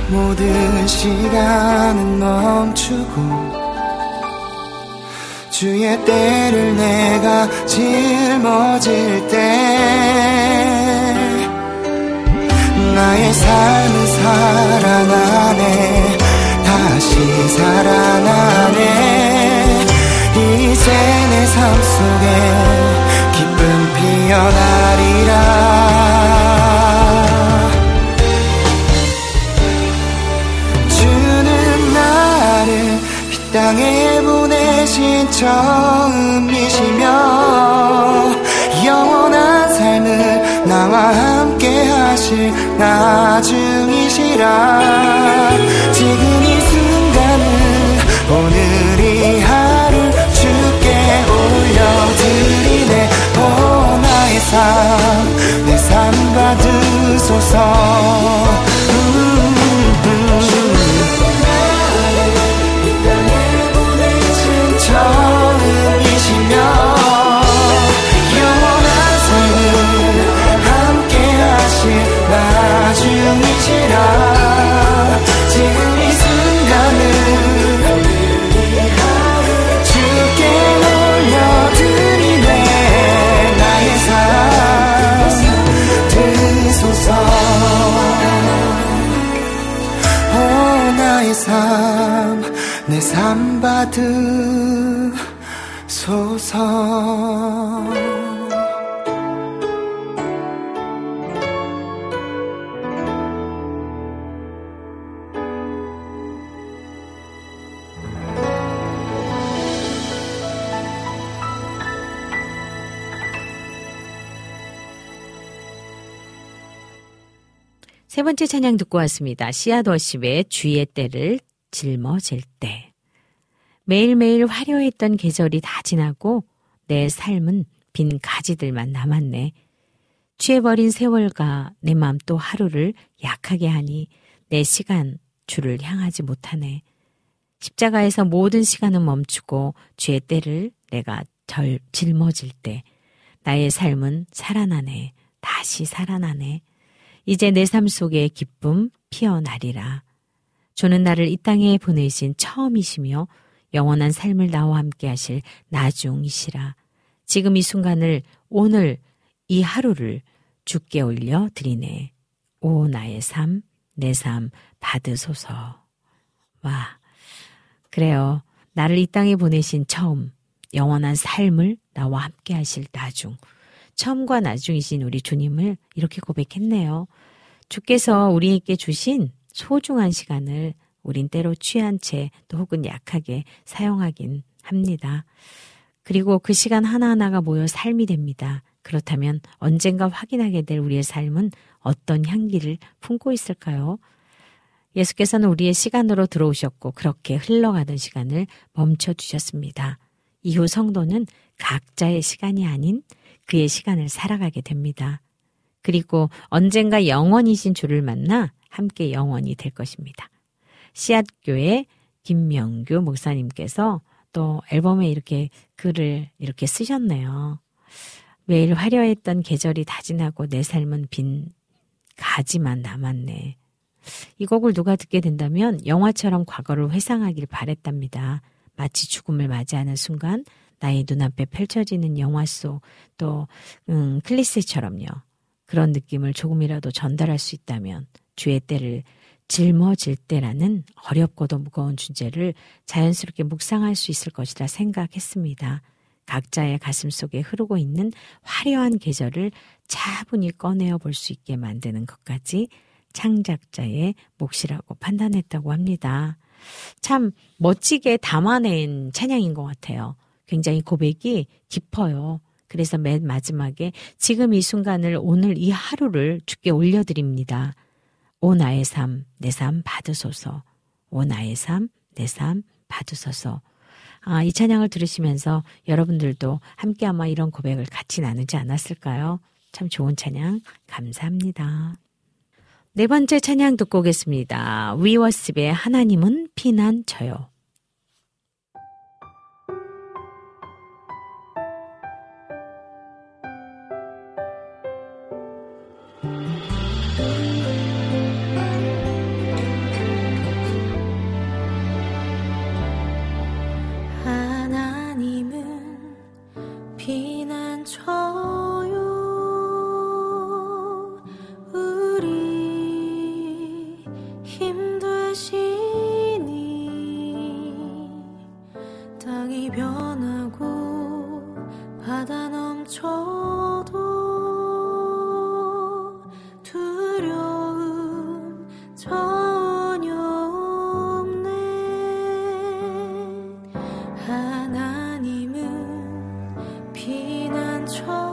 모든 시간은 멈추고 주의 때를 내가 짊어질 때 나의 삶은 살아나네. 다시 살아나네. 이제 내 삶 속에 기쁨 피어나리라. 땅에 보내신 처음이시며 영원한 삶을 나와 함께 하실 나중이시라. 지금 이 순간은 오늘이 하루 주께 올려드리네. 오 나의 삶 내 삶 받으소서. 음, 음, 음. 주는 나를 이 땅에 보내신 산 받으소서. 세 번째 찬양 듣고 왔습니다. 씨앗워십의 주의 때를 짊어질 때. 매일매일 화려했던 계절이 다 지나고 내 삶은 빈 가지들만 남았네. 취해버린 세월과 내 맘 또 하루를 약하게 하니 내 시간 주를 향하지 못하네. 십자가에서 모든 시간은 멈추고 주의 때를 내가 절, 짊어질 때 나의 삶은 살아나네. 다시 살아나네. 이제 내 삶 속에 기쁨 피어나리라. 주는 나를 이 땅에 보내신 처음이시며 영원한 삶을 나와 함께 하실 나중이시라. 지금 이 순간을, 오늘 이 하루를 주께 올려 드리네. 오 나의 삶, 내 삶 받으소서. 와, 그래요. 나를 이 땅에 보내신 처음, 영원한 삶을 나와 함께 하실 나중. 처음과 나중이신 우리 주님을 이렇게 고백했네요. 주께서 우리에게 주신 소중한 시간을 우린 때로 취한 채 또 혹은 약하게 사용하긴 합니다. 그리고 그 시간 하나하나가 모여 삶이 됩니다. 그렇다면 언젠가 확인하게 될 우리의 삶은 어떤 향기를 품고 있을까요? 예수께서는 우리의 시간으로 들어오셨고 그렇게 흘러가던 시간을 멈춰주셨습니다. 이후 성도는 각자의 시간이 아닌 그의 시간을 살아가게 됩니다. 그리고 언젠가 영원이신 주를 만나 함께 영원이 될 것입니다. 씨앗교회 김명규 목사님께서 또 앨범에 이렇게 글을 이렇게 쓰셨네요. 매일 화려했던 계절이 다 지나고 내 삶은 빈 가지만 남았네. 이 곡을 누가 듣게 된다면 영화처럼 과거를 회상하길 바랬답니다. 마치 죽음을 맞이하는 순간 나의 눈앞에 펼쳐지는 영화 속 또 음, 클리셰처럼요. 그런 느낌을 조금이라도 전달할 수 있다면 주의 때를 짊어질 때라는 어렵고도 무거운 주제를 자연스럽게 묵상할 수 있을 것이라 생각했습니다. 각자의 가슴 속에 흐르고 있는 화려한 계절을 차분히 꺼내어 볼 수 있게 만드는 것까지 창작자의 몫이라고 판단했다고 합니다. 참 멋지게 담아낸 찬양인 것 같아요. 굉장히 고백이 깊어요. 그래서 맨 마지막에 지금 이 순간을, 오늘 이 하루를 주께 올려드립니다. 오 나의 삶, 내 삶 받으소서. 오 나의 삶, 내 삶 받으소서. 아, 이 찬양을 들으시면서 여러분들도 함께 아마 이런 고백을 같이 나누지 않았을까요? 참 좋은 찬양 감사합니다. 네 번째 찬양 듣고 오겠습니다. 위워십의 하나님은 피난처요. 저요, 우리 힘드시니 땅이 변하고 바다 넘쳐도 두려움 전혀 없네. 하나님은 피난처.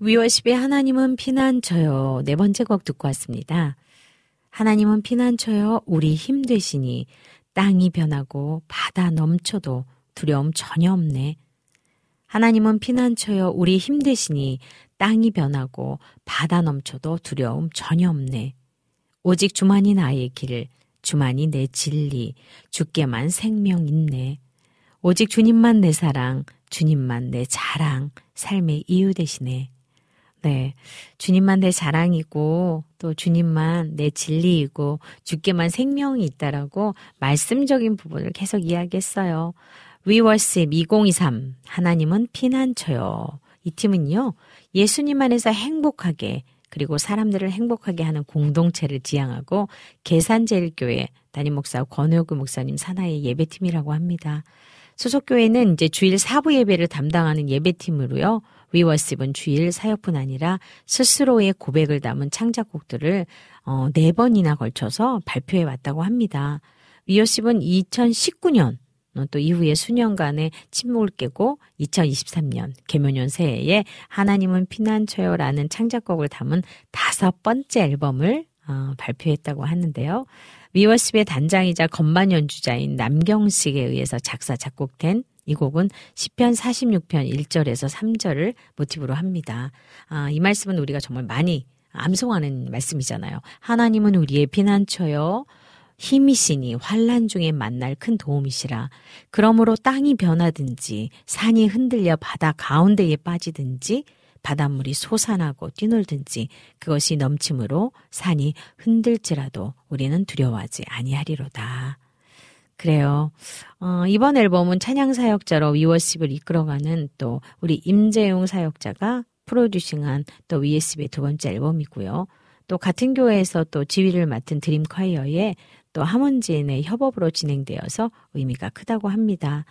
위워십의 하나님은 피난처요 네 번째 곡 듣고 왔습니다. 하나님은 피난처요 우리 힘 되시니 땅이 변하고 바다 넘쳐도 두려움 전혀 없네. 하나님은 피난처여 우리 힘 되시니 땅이 변하고 바다 넘쳐도 두려움 전혀 없네. 오직 주만이 나의 길, 주만이 내 진리, 주께만 생명 있네. 오직 주님만 내 사랑, 주님만 내 자랑, 삶의 이유 되시네. 네, 주님만 내 자랑이고 또 주님만 내 진리이고 주께만 생명이 있다라고 말씀적인 부분을 계속 이야기했어요. WeWorship 이공이삼 하나님은 피난처요. 이 팀은요 예수님 안에서 행복하게 그리고 사람들을 행복하게 하는 공동체를 지향하고 계산제일교회 담임 목사 권혁규 목사님 산하의 예배팀이라고 합니다. 소속교회는 이제 주일 사부 예배를 담당하는 예배팀으로요. 위워십은 주일 사역뿐 아니라 스스로의 고백을 담은 창작곡들을 어, 네 번이나 걸쳐서 발표해 왔다고 합니다. 위워십은 이천십구 년 또 이후에 수년간의 침묵을 깨고 이천이십삼 년 개묘년 새해에 하나님은 피난처요라는 창작곡을 담은 다섯 번째 앨범을 어, 발표했다고 하는데요. 위워십의 단장이자 건반 연주자인 남경식에 의해서 작사 작곡된 이 곡은 시편 사십육 편 일 절에서 삼 절을 모티브로 합니다. 아, 이 말씀은 우리가 정말 많이 암송하는 말씀이잖아요. 하나님은 우리의 피난처요 힘이시니 환난 중에 만날 큰 도움이시라. 그러므로 땅이 변하든지 산이 흔들려 바다 가운데에 빠지든지 바닷물이 솟아나고 뛰놀든지 그것이 넘침으로 산이 흔들지라도 우리는 두려워하지 아니하리로다. 그래요. 어, 이번 앨범은 찬양 사역자로 위워십을 이끌어가는 또 우리 임재용 사역자가 프로듀싱한 또 위워십의 두 번째 앨범이고요. 또 같은 교회에서 또 지휘를 맡은 드림콰이어의 또 함원진의 협업으로 진행되어서 의미가 크다고 합니다.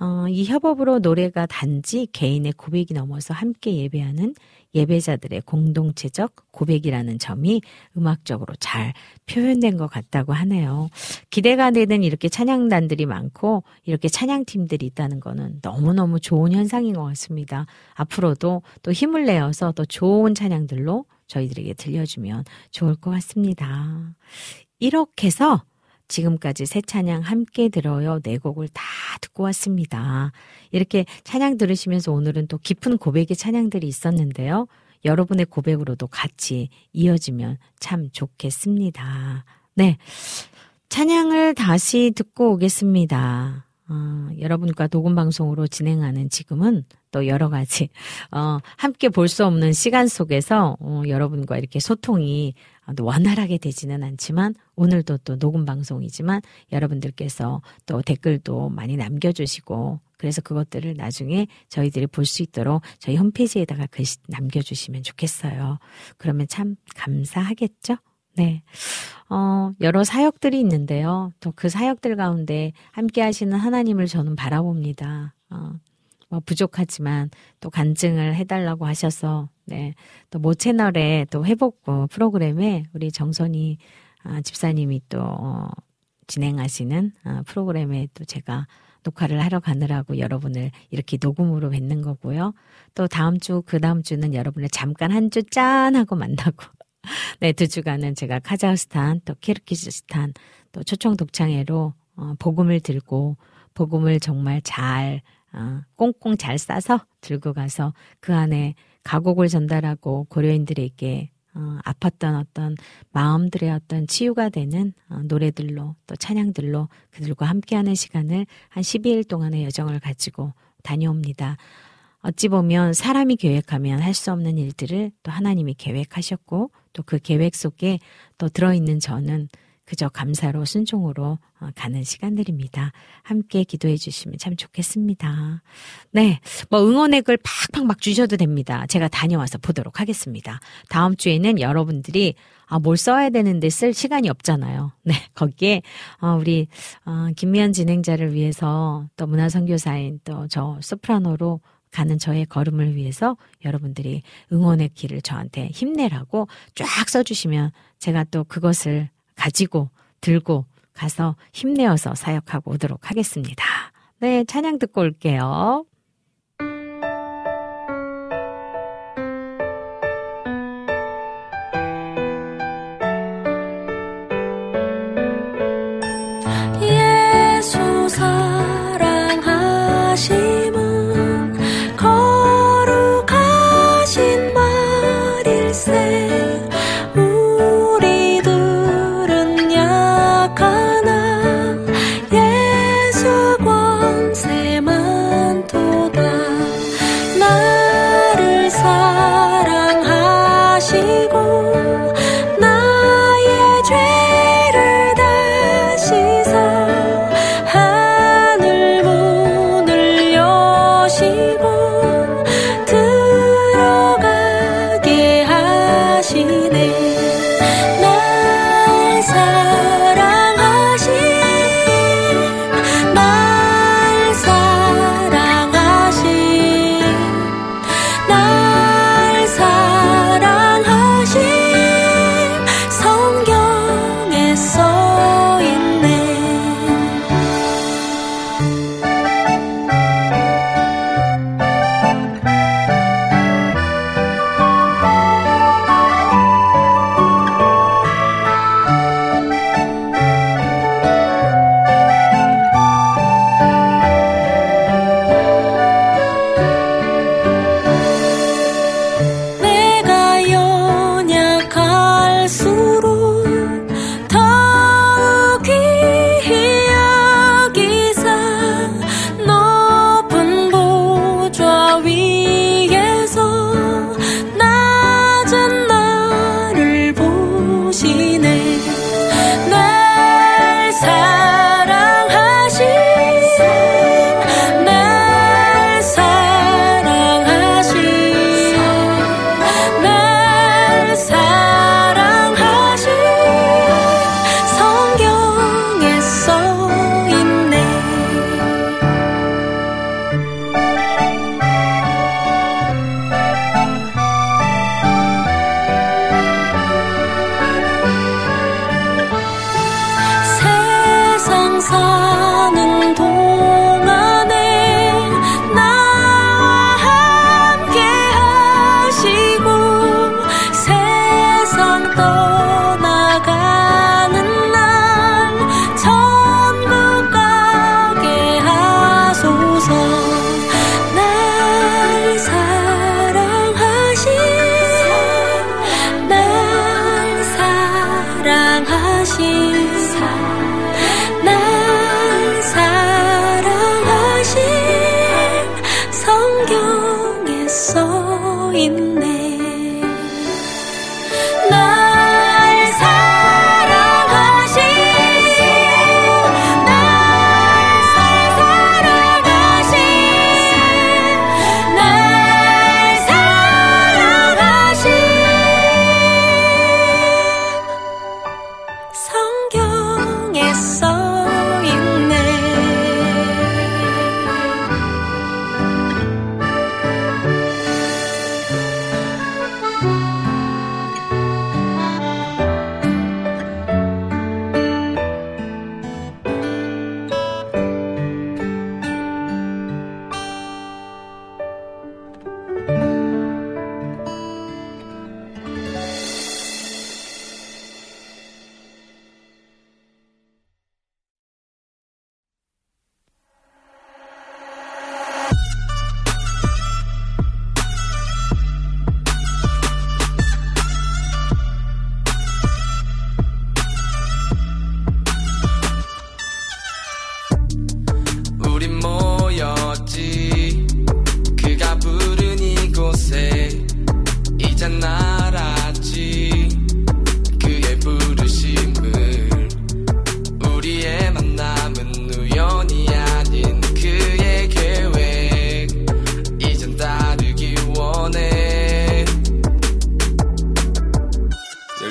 어, 이 협업으로 노래가 단지 개인의 고백이 넘어서 함께 예배하는 예배자들의 공동체적 고백이라는 점이 음악적으로 잘 표현된 것 같다고 하네요. 기대가 되는 이렇게 찬양단들이 많고 이렇게 찬양팀들이 있다는 거는 너무너무 좋은 현상인 것 같습니다. 앞으로도 또 힘을 내어서 또 좋은 찬양들로 저희들에게 들려주면 좋을 것 같습니다. 이렇게 해서 지금까지 새 찬양 함께 들어요. 네 곡을 다 듣고 왔습니다. 이렇게 찬양 들으시면서 오늘은 또 깊은 고백의 찬양들이 있었는데요. 여러분의 고백으로도 같이 이어지면 참 좋겠습니다. 네, 찬양을 다시 듣고 오겠습니다. 어, 여러분과 녹음방송으로 진행하는 지금은 또 여러 가지 어, 함께 볼 수 없는 시간 속에서 어, 여러분과 이렇게 소통이 원활하게 되지는 않지만 오늘도 또 녹음방송이지만 여러분들께서 또 댓글도 많이 남겨주시고 그래서 그것들을 나중에 저희들이 볼 수 있도록 저희 홈페이지에다가 글 남겨주시면 좋겠어요. 그러면 참 감사하겠죠? 네, 어, 여러 사역들이 있는데요. 또 그 사역들 가운데 함께 하시는 하나님을 저는 바라봅니다. 어, 뭐 부족하지만 또 간증을 해달라고 하셔서, 네, 또 모 채널에 또 회복 프로그램에 우리 정선희 아, 집사님이 또 어, 진행하시는 아, 프로그램에 또 제가 녹화를 하러 가느라고 여러분을 이렇게 녹음으로 뵙는 거고요. 또 다음 주, 그 다음 주는 여러분을 잠깐 한 주 짠 하고 만나고. 네, 두 주간은 제가 카자흐스탄, 또 키르기즈스탄, 또 초청 독창회로 어, 복음을 들고 복음을 정말 잘 어, 꽁꽁 잘 싸서 들고 가서 그 안에 가곡을 전달하고 고려인들에게 어, 아팠던 어떤 마음들의 어떤 치유가 되는 어, 노래들로 또 찬양들로 그들과 함께하는 시간을 한 십이 일 동안의 여정을 가지고 다녀옵니다. 어찌 보면 사람이 계획하면 할 수 없는 일들을 또 하나님이 계획하셨고 또 그 계획 속에 또 들어있는 저는 그저 감사로 순종으로 가는 시간들입니다. 함께 기도해 주시면 참 좋겠습니다. 네, 뭐 응원의 글 팍팍 막 주셔도 됩니다. 제가 다녀와서 보도록 하겠습니다. 다음 주에는 여러분들이 아, 뭘 써야 되는데 쓸 시간이 없잖아요. 네, 거기에 어, 우리 어, 김미현 진행자를 위해서 또 문화선교사인 또 저 소프라노로 가는 저의 걸음을 위해서 여러분들이 응원의 길을 저한테 힘내라고 쫙 써주시면 제가 또 그것을 가지고 들고 가서 힘내어서 사역하고 오도록 하겠습니다. 네, 찬양 듣고 올게요.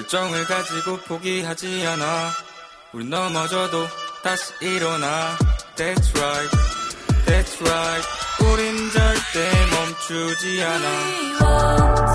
정을 가지고 포기하지 않아. 우리 넘어져도 다시 일어나. That's right, that's right. 우린 절대 멈추지 않아.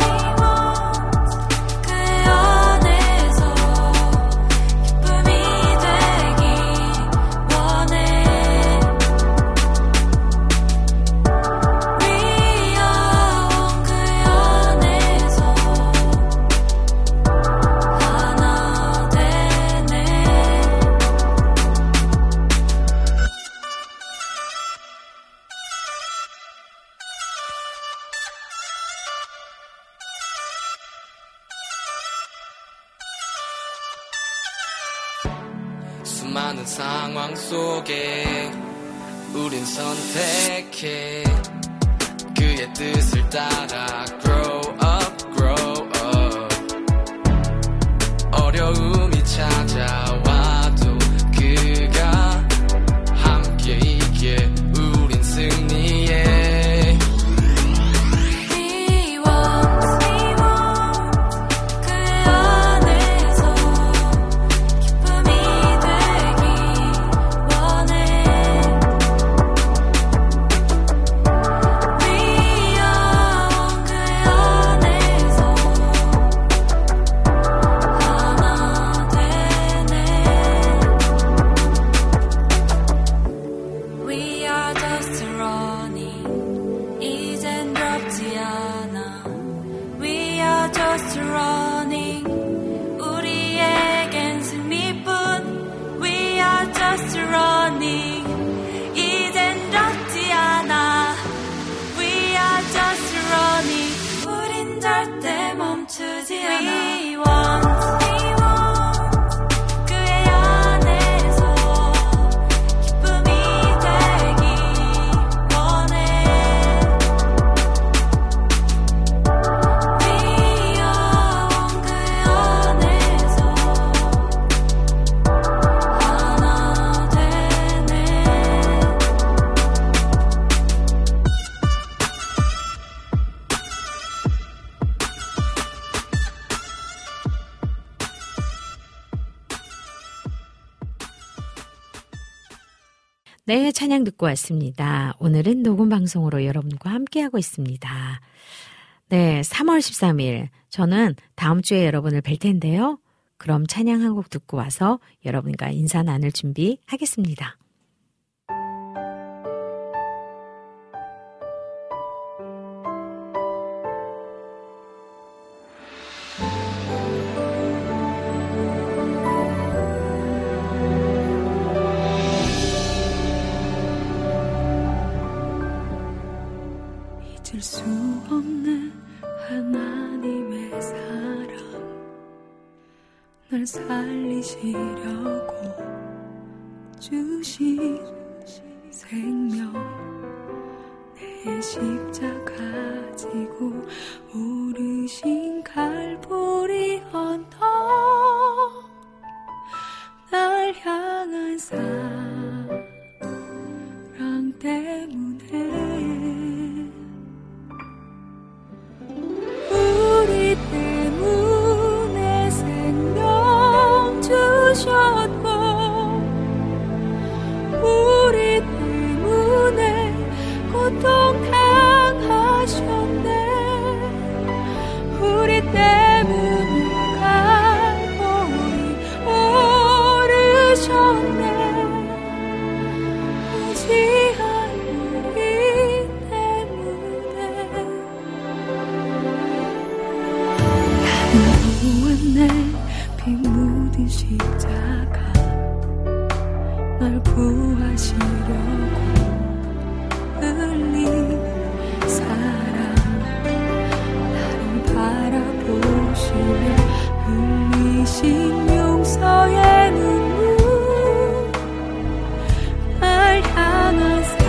수많은 상황 속에 우린 선택해. 그의 뜻을 따라 grow up, grow up. 어려움이 찾아와도 그가 함께 있기에 우린 승리해. 네, 찬양 듣고 왔습니다. 오늘은 녹음 방송으로 여러분과 함께하고 있습니다. 네, 삼월 십삼일 저는 다음 주에 여러분을 뵐 텐데요. 그럼 찬양 한 곡 듣고 와서 여러분과 인사 나눌 준비하겠습니다. 잊을 수 없는 하나님의 사랑, 날 살리시려고 주신 생명, 내 나의 십자가 지고 오르신 갈보리 언덕 날 향한 사랑 때문에 우리 때문에 생명 주셨고 우리 때문에 고통 당하셨네 우리 때문에 갈보리 오르셨네 무지한 우리 때문에 나는 보았네 피 묻은 십자가 날 구하시려고 흘린 사랑 나를 바라보시며 흘리신 용서의 눈물 날 향한 사랑 때문에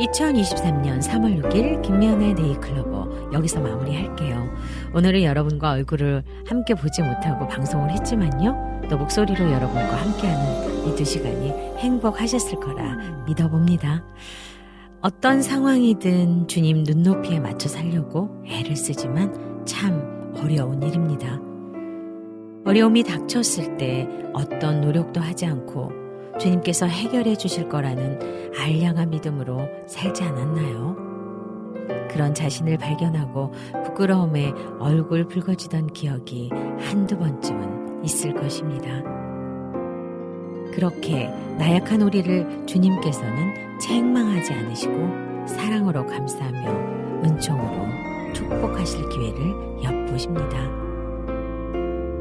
이천이십삼년 삼월 육일 김미현의 네잎클로버 여기서 마무리할게요. 오늘은 여러분과 얼굴을 함께 보지 못하고 방송을 했지만요. 또 목소리로 여러분과 함께하는 이 두 시간이 행복하셨을 거라 믿어봅니다. 어떤 상황이든 주님 눈높이에 맞춰 살려고 애를 쓰지만 참 어려운 일입니다. 어려움이 닥쳤을 때 어떤 노력도 하지 않고 주님께서 해결해 주실 거라는 알량한 믿음으로 살지 않았나요? 그런 자신을 발견하고 부끄러움에 얼굴 붉어지던 기억이 한두 번쯤은 있을 것입니다. 그렇게 나약한 우리를 주님께서는 책망하지 않으시고 사랑으로 감싸며 은총으로 축복하실 기회를 엿보십니다.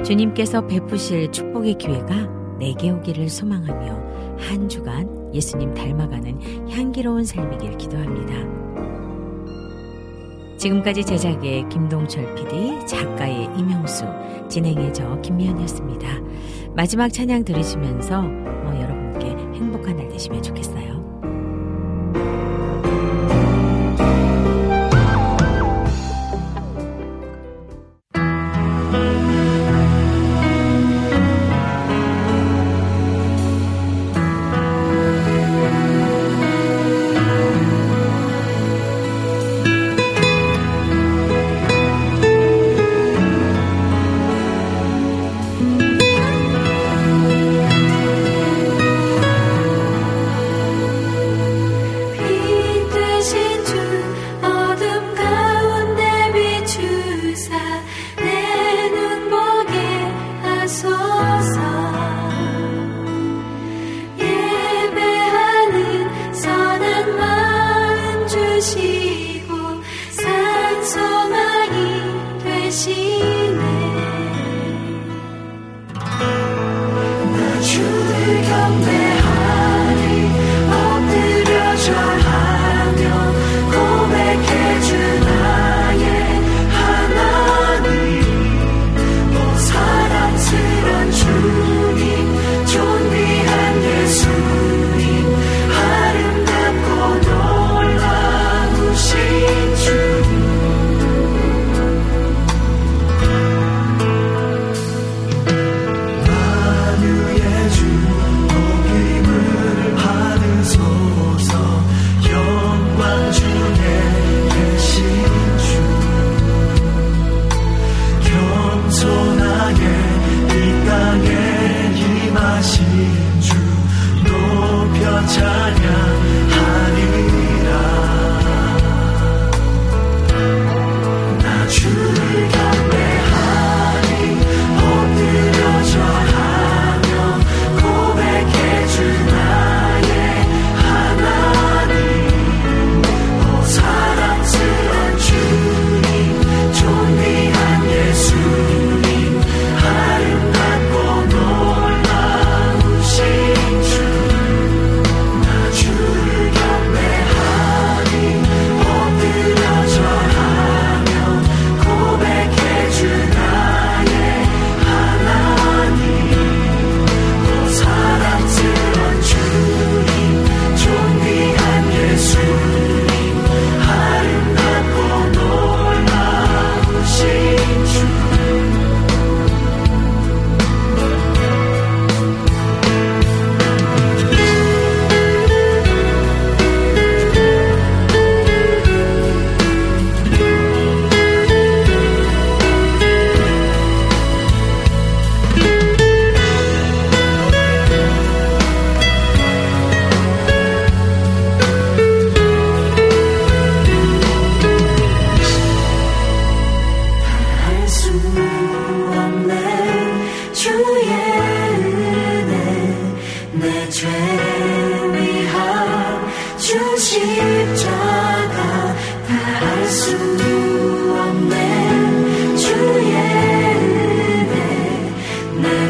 주님께서 베푸실 축복의 기회가 내게 오기를 소망하며 한 주간 예수님 닮아가는 향기로운 삶이길 기도합니다. 지금까지 제작의 김동철 피디, 작가의 임형수, 진행의 저 김미현이었습니다. 마지막 찬양 들으시면서 어, 여러분께 행복한 날 되시면 좋겠어요.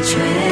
죄